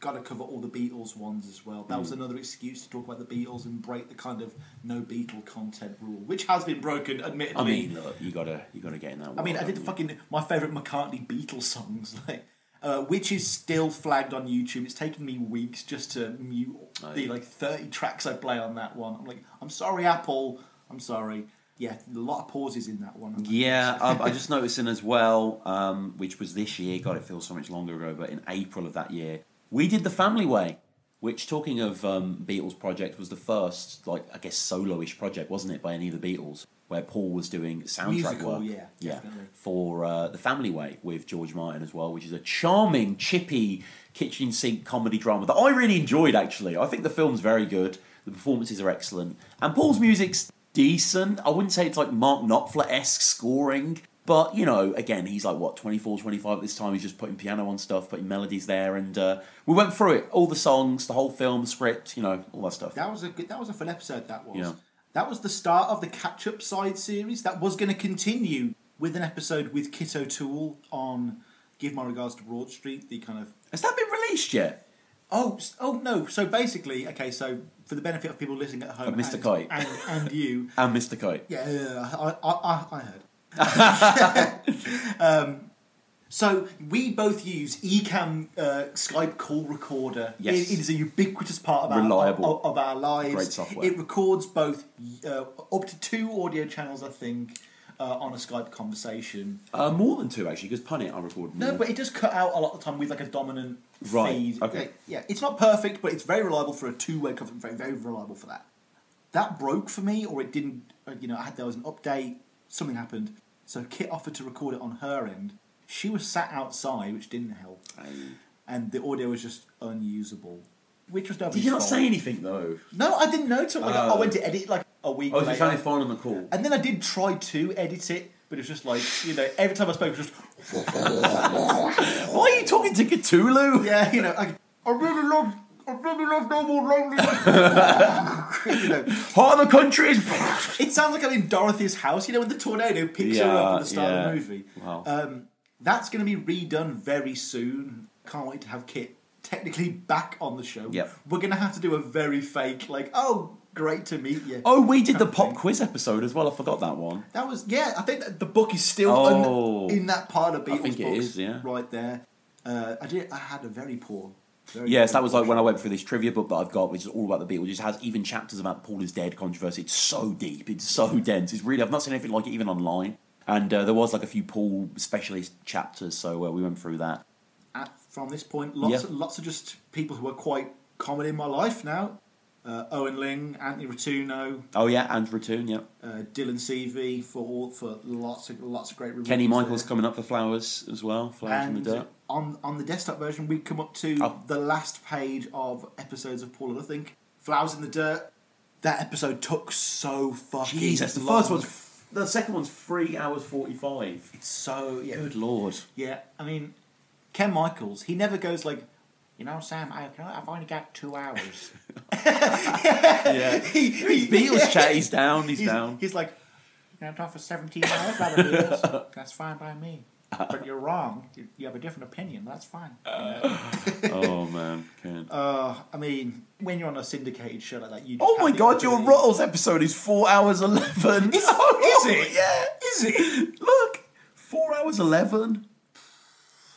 Got to cover all the Beatles ones as well. That mm. was another excuse to talk about the Beatles and break the kind of no Beatle content rule, which has been broken, admittedly. I mean, look, you gotta, you gotta get in that. World, I mean, I did you? fucking my favourite McCartney Beatles songs, like. Uh, which is still flagged on YouTube. It's taken me weeks just to mute oh, the like thirty tracks I play on that one. I'm like, I'm sorry, Apple. I'm sorry. Yeah, a lot of pauses in that one. Yeah, um, I just noticed in as well, um, which was this year. God, it feels so much longer ago, but in April of that year, we did The Family Way, which, talking of um, Beatles project, was the first, like, I guess, solo-ish project, wasn't it, by any of the Beatles, where Paul was doing soundtrack Musical, work yeah, yeah, for uh, The Family Way with George Martin as well, which is a charming, chippy kitchen sink comedy drama that I really enjoyed, actually. I think the film's very good, the performances are excellent, and Paul's music's decent. I wouldn't say it's like Mark Knopfler-esque scoring, but, you know, again, he's like, what, twenty-four, twenty-five at this time, he's just putting piano on stuff, putting melodies there, and uh, we went through it, all the songs, the whole film, script, you know, all that stuff. That was a good, that was a fun episode, that was. Yeah. That was the start of the catch-up side series. That was going to continue with an episode with Kit O'Toole on Give My Regards to Broad Street, the kind of... Has that been released yet? Oh, oh no. So basically, okay, so for the benefit of people listening at home... Of Mister And, Kite. And, and you. And Mister Kite. Yeah, I, I, I heard. um, So we both use Ecamm uh, Skype call recorder. Yes. It, it is a ubiquitous part of our, Reliable. Of, of our lives. Great software. It records both uh, up to two audio channels, I think, uh, on a Skype conversation. Uh, more than two, actually, because Punit, I record more. No, but it does cut out a lot of the time with like a dominant right. feed. Okay. Like, yeah, it's not perfect, but it's very reliable for a two-way conversation. Very, very reliable for that. That broke for me, or it didn't. You know, I had there was an update. Something happened. So Kit offered to record it on her end. She was sat outside, which didn't help. Aye. And the audio was just unusable. Which was nobody's fault. Did you not say anything, though? No, I didn't know till like, uh, I went to edit it like a week oh, later. Oh, you found it fine on the call. And then I did try to edit it, but it was just like, you know, every time I spoke, it was just... Why are you talking to Cthulhu? Yeah, you know, I, I really love... I really love No More Loneliness. You know, part of the country is... It sounds like I'm in Dorothy's house, you know, when the tornado picks yeah, her up at the start yeah. of the movie. Wow. Um, that's going to be redone very soon. Can't wait to have Kit technically back on the show. Yep. We're going to have to do a very fake, like, oh, great to meet you. Oh, we did the pop thing. quiz episode as well. I forgot that one. That was, yeah, I think that the book is still oh, un- in that part of Beatles I think it books is, yeah. right there. Uh, I did. I had a very poor... Very yes, that was like when I went through this trivia book that I've got, which is all about the Beatles. It just has even chapters about Paul is dead controversy. It's so deep. It's so dense. It's really... I've not seen anything like it even online. And uh, there was like a few Paul specialist chapters, so uh, we went through that. At, from this point, lots, yeah. of, lots of just people who are quite common in my life now. Uh, Owen Ling, Anthony Rotuno. Oh yeah, Andrew Rotuno, yeah. Uh, Dylan Seavey for for lots of lots of great reviews. Kenny Michaels there. Coming up for Flowers as well. Flowers and in the Dirt. On on the desktop version, we come up to oh. the last page of episodes of Paul or Nothing. Flowers in the Dirt. That episode took so fucking. Jesus, the long. first one's. F- the second one's three hours forty five. It's so yeah. Good lord. Yeah, I mean, Ken Michaels. He never goes like. You know, Sam, I, I've only got two hours. yeah. He, he, Beatles yeah. chat, he's down, he's, he's down. He's like, you know, I'm talking for seventeen hours about the Beatles. That's fine by me. But you're wrong. You, you have a different opinion. That's fine. Uh, oh, man. Can't. Uh, I mean, when you're on a syndicated show like that, you just... Oh, my God, your Rottles episode is four hours eleven. Is, oh, is it? Yeah, is it? Look, four hours eleven.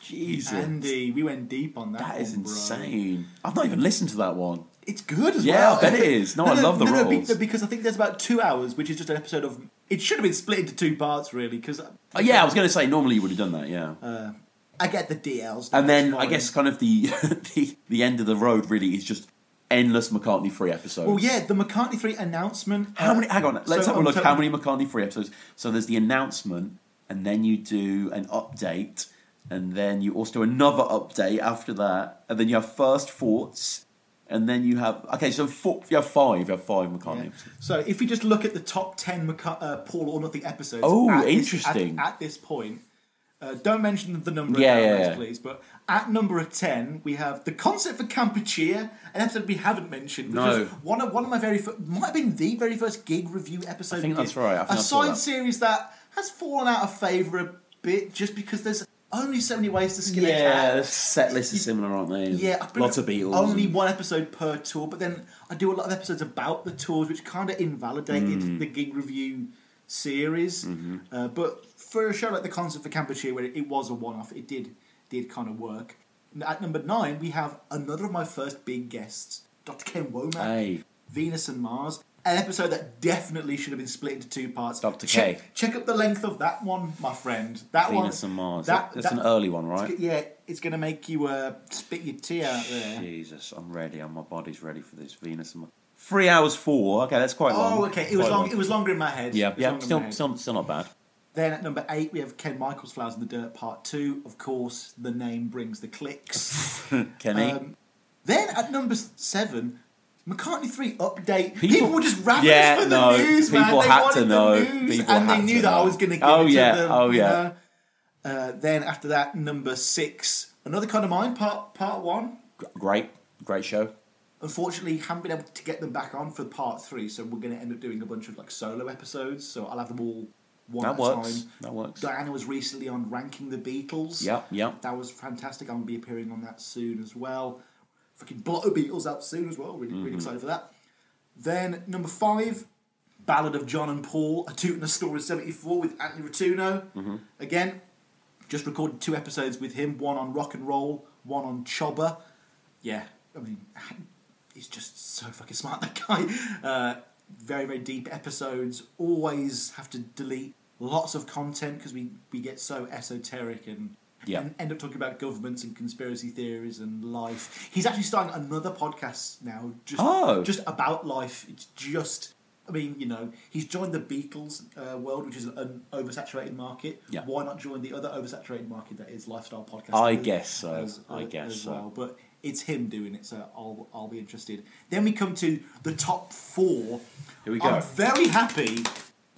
Jesus. Andy, we went deep on that. That one, is insane. Bro. I've not even listened to that one. It's good as yeah, well. Yeah, I bet it is. No, no I no, love no, the no, Royals. No, because I think there's about two hours, which is just an episode of... It should have been split into two parts, really, because... Oh, yeah, I was going to say, normally you would have done that, yeah. Uh, I get the D Ls. And then I guess kind of the, the the end of the road, really, is just endless McCartney three episodes. Well, yeah, the McCartney three announcement. How uh, many... Hang on, let's so, have a look. Um, how many McCartney three episodes? So there's the announcement, and then you do an update... And then you also do another update after that. And then you have First Thoughts. And then you have... Okay, so four, you have five. You have five McCartney yeah. episodes. So if we just look at the top ten McCart- uh, Paul or Nothing episodes... Oh, at interesting. This, at, at this point... Uh, don't mention the number of yeah, episodes, yeah. please. But at number of ten, we have The Concept for Campuchia, an episode we haven't mentioned. Which no. was one of, one of my very... Fir- might have been the very first gig review episode. I think that's right. I think a I side that. series that has fallen out of favour a bit just because there's... Only so many ways to skin yeah, a cat. Yeah, the set lists are similar, aren't they? Yeah. Lots of Beatles. Only and... one episode per tour, but then I do a lot of episodes about the tours, which kind of invalidated mm. the gig review series. Mm-hmm. Uh, but for a show like The Concert for Campuchia, where it, it was a one-off, it did did kind of work. At number nine, we have another of my first big guests, Doctor Ken Womack, hey. Venus and Mars. An episode that definitely should have been split into two parts. Doctor Check, K. Check up the length of that one, my friend. That Venus one, and Mars. That, That's that, an early one, right? It's, yeah, it's going to make you uh, spit your tea out there. Jesus, I'm ready. My body's ready for this. Venus and Mars. Three hours four. Okay, that's quite oh, long. Oh, okay. It quite was long. long. It was longer in my head. Yeah, yeah. Still, head. Still, still not bad. Then at number eight, we have Ken Michaels' Flowers in the Dirt Part Two. Of course, the name brings the clicks. Kenny. Um, then at number seven. McCartney three update. People, people were just rapping yeah, for the no, news, man. People they had wanted to know. The news, people and they knew that know. I was going to give oh, it to yeah, them. Oh, yeah, oh, yeah. Uh, then after that, number six. Another Kind of Mine, part part one. Great. Great show. Unfortunately, haven't been able to get them back on for part three, so we're going to end up doing a bunch of like solo episodes, so I'll have them all one that at works. a time. That works. Diana was recently on Ranking the Beatles. Yeah, yeah. That was fantastic. I'm going to be appearing on that soon as well. Fucking Blotto Beatles out soon as well. Really, mm-hmm. really excited for that. Then, number five, Ballad of John and Paul, A Toot and a Story seventy-four with Anthony Rotuno. Mm-hmm. Again, Just recorded two episodes with him, one on rock and roll, one on Chobber. Yeah, I mean, he's just so fucking smart, that guy. Uh, very, very deep episodes. Always have to delete lots of content because we, we get so esoteric and, yeah. and end up talking about governments and conspiracy theories and life. He's actually starting another podcast now just, oh. just about life. It's just... I mean, you know, he's joined the Beatles uh, world, which is an oversaturated market. Yeah. Why not join the other oversaturated market that is lifestyle podcasting? I guess so. As, I as, guess as well. So. But it's him doing it, so I'll I'll be interested. Then we come to the top four. Here we go. I'm very happy.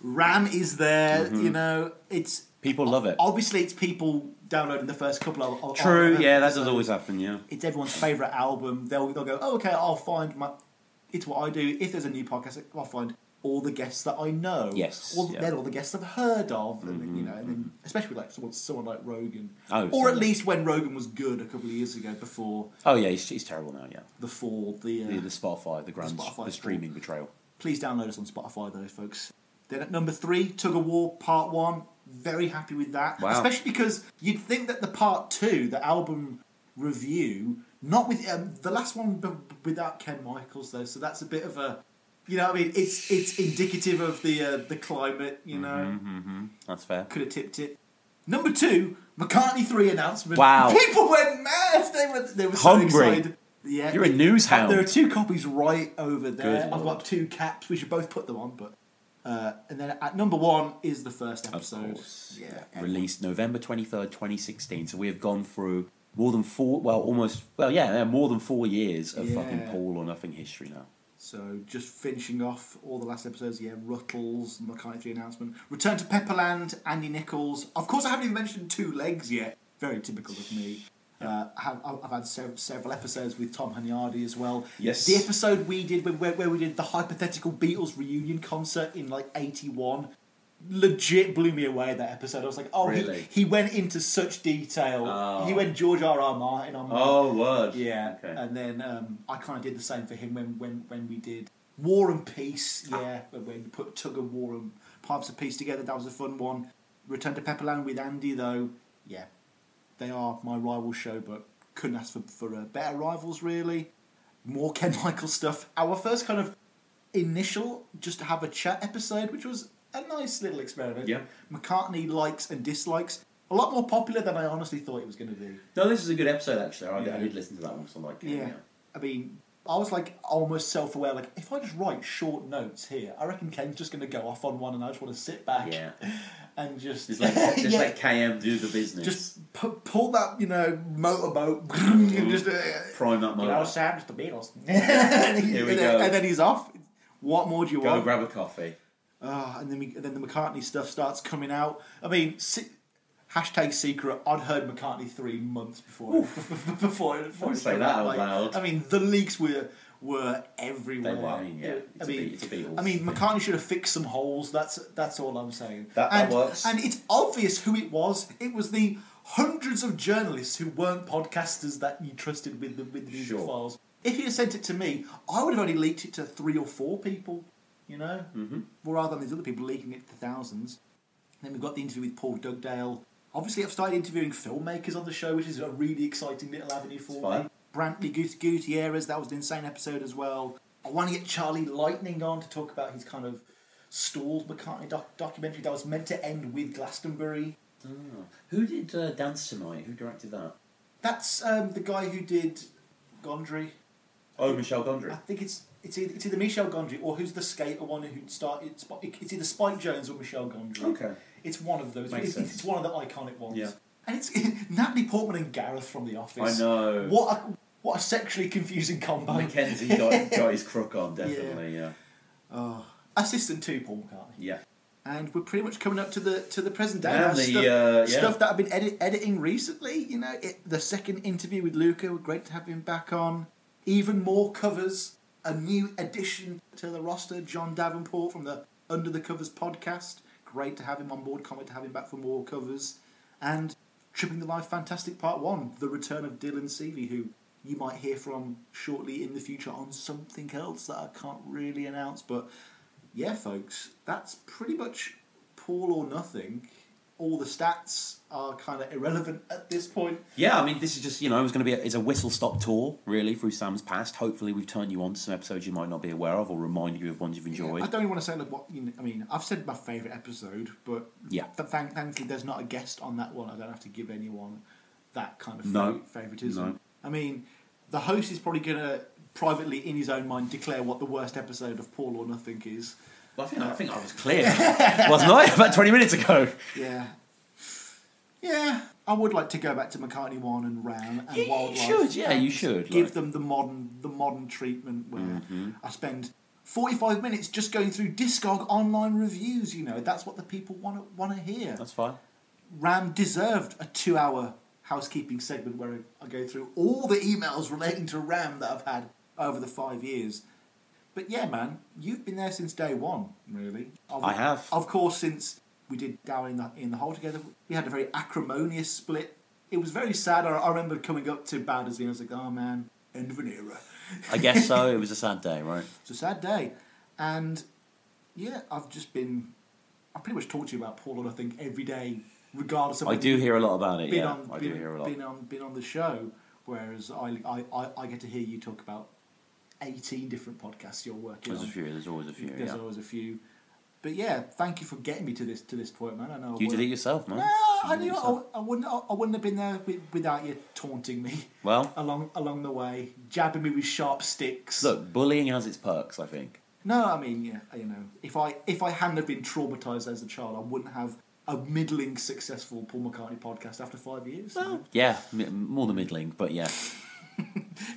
Ram is there. Mm-hmm. You know, it's people love it. Obviously, it's people downloading the first couple of albums. True. Of, yeah, that does always happen. Yeah, it's everyone's favourite album. They'll they'll go, oh, okay, I'll find my. It's what I do. If there's a new podcast, I'll find all the guests that I know. Yes. Or yeah. then all the guests I've heard of. And mm-hmm, then, you know, and then mm-hmm. especially like someone, someone like Rogan. Oh, or so. At least when Rogan was good a couple of years ago before... Oh, yeah, he's, he's terrible now, yeah. The fall, the... Uh, the, the Spotify, the grand, the, Spotify the streaming fall. Betrayal. Please download us on Spotify, though, folks. Then at number three, Tug of War, part one. Very happy with that. Wow. Especially because you'd think that the part two, the album review... Not with um, the last one, but without Ken Michaels though. So that's a bit of a, you know, I mean, it's it's indicative of the uh, the climate, you know. Mm-hmm, mm-hmm. That's fair. Could have tipped it. Number two, McCartney three announcement. Wow, people went mad. They were they were hungry. So excited. Yeah, you're it, a news hound. There are two copies right over there. Good I've Lord. Got two caps. We should both put them on, but. Uh, and then at number one is the first episode. Of course. Yeah, yeah. Released November twenty third, twenty sixteen. So we have gone through. More than four, well, almost, well, yeah, more than four years of yeah. fucking Paul or Nothing history now. So, just finishing off all the last episodes, yeah, Ruttles, McCartney three announcement, Return to Pepperland, Andy Nichols. Of course, I haven't even mentioned Two Legs yet. Very typical of me. Yeah. Uh, I have, I've had several, several episodes with Tom Hanyardi as well. Yes. The episode we did where, where we did the hypothetical Beatles reunion concert in, like, eighty-one... Legit blew me away, that episode. I was like, oh, really? he, he went into such detail. Oh. He went George R R Martin on my... Oh, word. Yeah. Okay. And then um, I kind of did the same for him when, when, when we did War and Peace. Yeah, ah. When we put Tug of War and Pipes of Peace together. That was a fun one. Return to Pepperland with Andy, though. Yeah. They are my rival show, but couldn't ask for, for uh, better rivals, really. More Ken Michaels stuff. Our first kind of initial just to have a chat episode, which was... A nice little experiment. Yeah. McCartney likes and dislikes. A lot more popular than I honestly thought it was going to be. No, this is a good episode, actually. I, yeah. I did listen to that one, so I like it. Yeah. yeah. I mean, I was, like, almost self-aware. Like, if I just write short notes here, I reckon Ken's just going to go off on one and I just want to sit back. Yeah. And just... Just let like, just yeah. like K M do the business. Just p- pull that, you know, motorboat. And just... Uh, Prime that motor. You know, Sam, just the Beatles. Here we go. And then he's off. What more do you go want? Go grab a coffee. Oh, and then we, and then the McCartney stuff starts coming out. I mean, si- hashtag secret. I'd heard McCartney three months before. before, before say that out like, loud. I mean, the leaks were were everywhere. They were. I mean, yeah. It's I mean, a beat, it's a Beatles. I mean, McCartney should have fixed some holes. That's that's all I'm saying. That, that and, works. And it's obvious who it was. It was the hundreds of journalists who weren't podcasters that you trusted with the with the music sure. files. If you had sent it to me, I would have only leaked it to three or four people. You know, mm-hmm. rather than these other people leaking it to thousands. Then we've got the interview with Paul Dugdale. Obviously, I've started interviewing filmmakers on the show, which is a really exciting little avenue for me. Brantley Gutierrez, that was an insane episode as well. I want to get Charlie Lightning on to talk about his kind of stalled McCartney doc- documentary that was meant to end with Glastonbury. Oh. Who did uh, Dance Tonight? Who directed that? That's um, the guy who did Gondry. Oh, Michel Gondry. I think it's... It's either, it's either Michel Gondry or who's the skater one who started... It's either Spike Jones or Michel Gondry. Okay. It's one of those. It's, it's one of the iconic ones. Yeah. And it's it, Natalie Portman and Gareth from The Office. I know. What a, what a sexually confusing combo. Mackenzie got, got his crook on, definitely, yeah. yeah. Uh, assistant to Paul McCartney. Yeah. And we're pretty much coming up to the to the present day. And the, stuff, uh, yeah. stuff that I've been edit, editing recently, you know. It, the second interview with Luca, great to have him back on. Even more covers... A new addition to the roster, John Davenport from the Under the Covers podcast. Great to have him on board. Can't wait to have him back for more covers. And Tripping the Life Fantastic Part one, the return of Dylan Seavey, who you might hear from shortly in the future on something else that I can't really announce. But yeah, folks, that's pretty much Paul or Nothing. all the stats are kind of irrelevant at this point. Yeah, I mean, this is just, you know, it's going to be a, it's a whistle-stop tour, really, through Sam's past. Hopefully we've turned you on to some episodes you might not be aware of or reminded you of ones you've enjoyed. Yeah, I don't even want to say, like, what, you know, I mean, I've said my favourite episode, but yeah. th- thank- thankfully there's not a guest on that one. I don't have to give anyone that kind of no. fa- favouritism. No. I mean, the host is probably going to privately, in his own mind, declare what the worst episode of Paul or Nothing is. Well, I think, uh, I, think I was clear, wasn't I? About twenty minutes ago. Yeah. Yeah, I would like to go back to McCartney one and Ram and yeah, Wildlife. You should, yeah, you should. Give like. them the modern the modern treatment where mm-hmm. I spend forty-five minutes just going through Discog online reviews, you know. That's what the people want to, want to hear. That's fine. Ram deserved a two-hour housekeeping segment where I go through all the emails relating to Ram that I've had over the five years. But yeah, man, you've been there since day one, really. Of, I have. Of course, since... we did Down in the, in the Hole together. We had a very acrimonious split. It was very sad. I, I remember coming up to Bandersy and I was like, oh man, end of an era. I guess so. It was a sad day, right? It's a sad day. And yeah, I've just been... I pretty much talked to you about Paul, I think, every day, regardless of... I do hear a lot about it, yeah. On, I been, do hear a lot. Been on, been on the show, whereas I, I, I, I get to hear you talk about eighteen different podcasts you're working there's on. There's a few. There's always a few, There's yeah. always a few. But yeah, thank you for getting me to this to this point, man. I know I you did it yourself, man. No, I, knew yourself. I, I wouldn't. I wouldn't have been there with, without you taunting me. Well, along along the way, jabbing me with sharp sticks. Look, bullying has its perks, I think. No, I mean, yeah, you know, if I if I hadn't have been traumatized as a child, I wouldn't have a middling successful Paul McCartney podcast after five years. Well, no. yeah, more than middling, but yeah.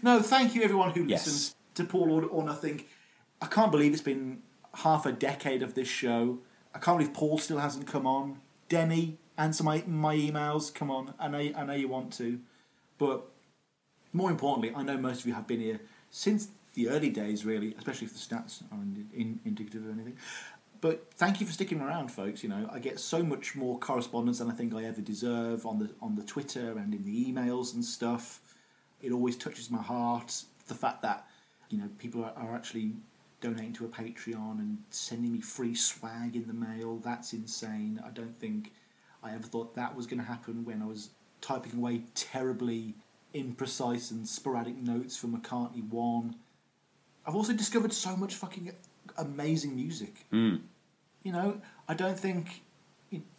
No, thank you everyone who yes. listens to Paul or, or Nothing. I can't believe it's been half a decade of this show. I can't believe Paul still hasn't come on. Denny, answer my my emails. Come on, I know I know you want to, but more importantly, I know most of you have been here since the early days, really, especially if the stats are in, in, indicative of anything. But thank you for sticking around, folks. You know, I get so much more correspondence than I think I ever deserve on the on the Twitter and in the emails and stuff. It always touches my heart, the fact that, you know, people are, are actually donating to a Patreon and sending me free swag in the mail. That's insane. I don't think I ever thought that was going to happen when I was typing away terribly imprecise and sporadic notes for McCartney one. I've also discovered so much fucking amazing music. Mm. You know, I don't think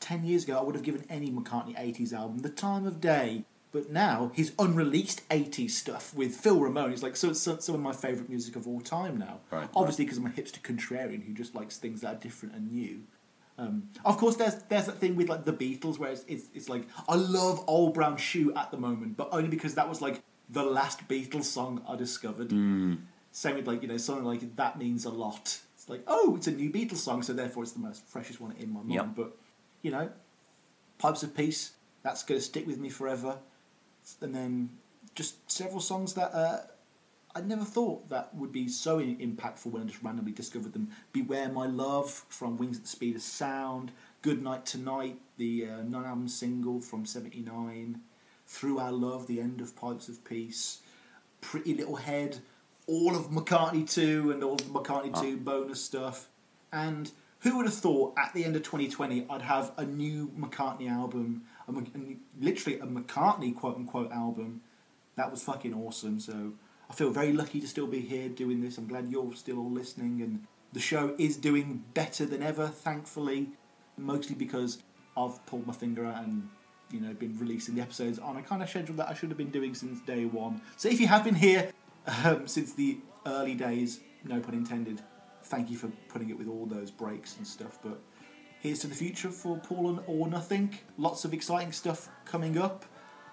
ten years ago I would have given any McCartney eighties album the time of day. But now, his unreleased eighties stuff with Phil Ramone is like so, so, some of my favourite music of all time now. Right, Obviously because right. I'm a hipster contrarian who just likes things that are different and new. Um, of course, there's there's that thing with like the Beatles where it's, it's it's like, I love Old Brown Shoe at the moment, but only because that was like the last Beatles song I discovered. Mm. Same with like, you know, something like That Means a Lot. It's like, oh, it's a new Beatles song, so therefore it's the most freshest one in my mind. Yep. But, you know, Pipes of Peace, that's going to stick with me forever. And then just several songs that uh, I never thought that would be so in- impactful when I just randomly discovered them. Beware My Love from Wings at the Speed of Sound. Good Night Tonight, the uh, non-album single from seventy-nine. Through Our Love, the end of Pipes of Peace. Pretty Little Head, all of McCartney two and all of the McCartney two bonus stuff. And who would have thought at the end of twenty twenty I'd have a new McCartney album, a, literally a McCartney quote-unquote album. That was fucking awesome, so I feel very lucky to still be here doing this. I'm glad you're still all listening, and the show is doing better than ever, thankfully, mostly because I've pulled my finger out and, you know, been releasing the episodes on a kind of schedule that I should have been doing since day one. So if you have been here um, since the early days, no pun intended, thank you for putting it with all those breaks and stuff, but here's to the future for Paul or Nothing. Lots of exciting stuff coming up.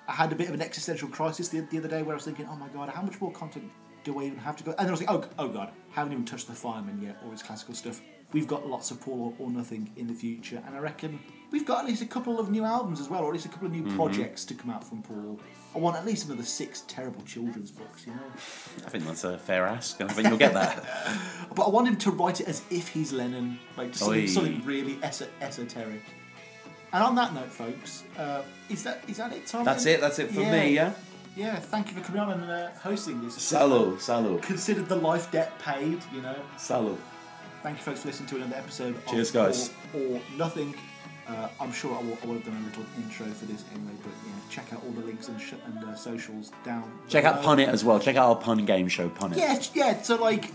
I had a bit of an existential crisis the, the other day where I was thinking, oh my God, how much more content do I even have to go? And then I was like, oh, oh God, haven't even touched The Fireman yet, or his classical stuff. We've got lots of Paul or Nothing in the future, and I reckon we've got at least a couple of new albums as well, or at least a couple of new mm-hmm. projects to come out from Paul. I want at least another six terrible children's books, you know? I think that's a fair ask, and I think you'll get that. But I want him to write it as if he's Lennon, like just something, something really es- esoteric. And on that note, folks, uh, is that is that it, Tom? That's it, that's it for yeah. me, yeah? Yeah, thank you for coming on and uh, hosting this. Salut, salut. Considered the life debt paid, you know? Salut. Thank you, folks, for listening to another episode Cheers, of guys. Or, or Nothing. Uh, I'm sure I will, I will have done a little intro for this anyway, but yeah, check out all the links and sh- and uh, socials down. Check below. Out Punit as well. Check out our pun game show, Punit. Yeah, yeah. So like,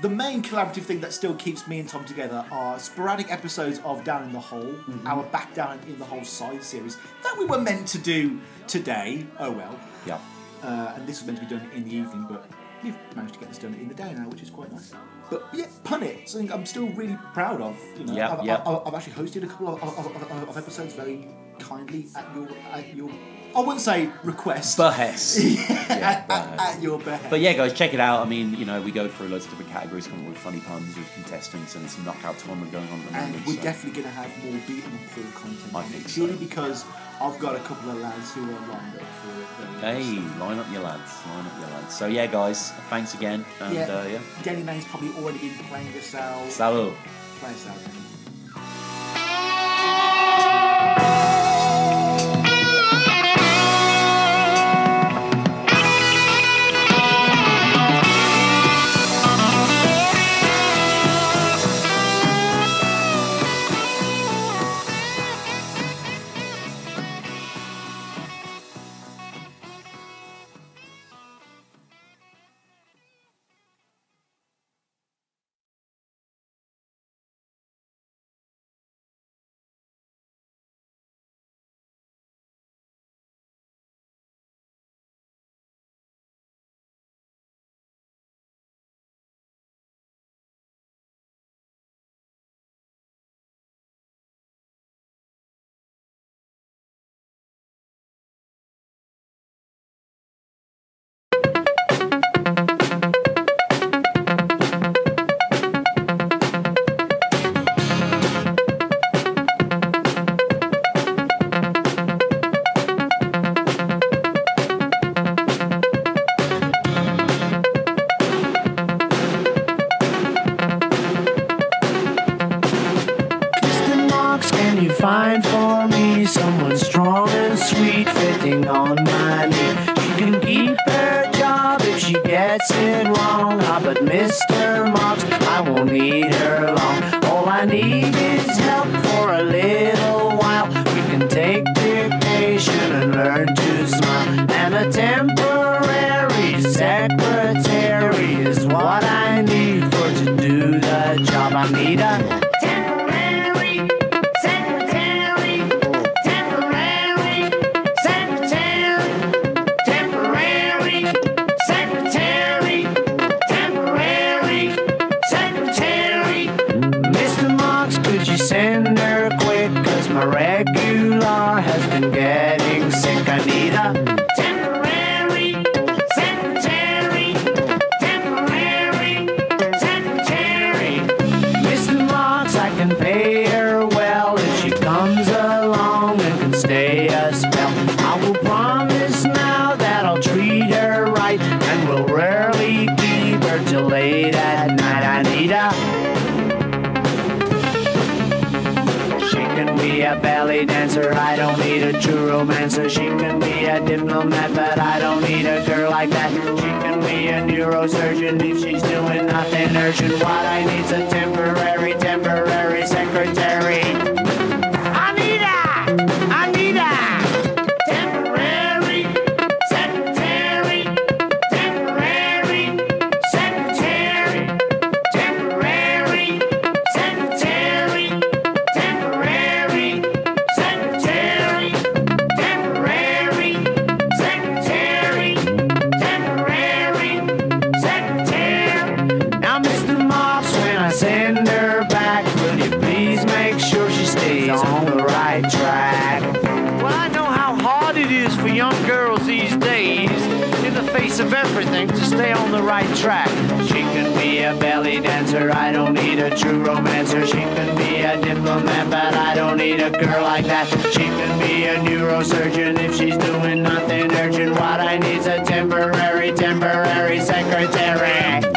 the main collaborative thing that still keeps me and Tom together are sporadic episodes of Down in the Hole, mm-hmm. our Back Down in the Hole side series that we were meant to do today. Oh well. Yeah. Uh, and this was meant to be done in the evening, but we've managed to get this done in the day now, which is quite nice. But yeah, Punit, something I'm still really proud of. You know, yeah, I've, yeah. I've, I've actually hosted a couple of, of, of episodes very kindly at your, at your, I wouldn't say request, behest, yeah, yeah, at, at, at your behest. But yeah, guys, check it out. I mean, you know, we go through loads of different categories, come up with funny puns with contestants, and it's a knockout tournament going on at the moment. And we're so. definitely going to have more beat and pull content. I think purely so. because. I've got a couple of lads who are lined up for it. Hey, line up your lads, line up your lads. So yeah, guys, thanks again. And yeah, uh, yeah. Danny Main's probably already been playing this out. Salud. Play us out, Danny. Temporary, temporary secretary.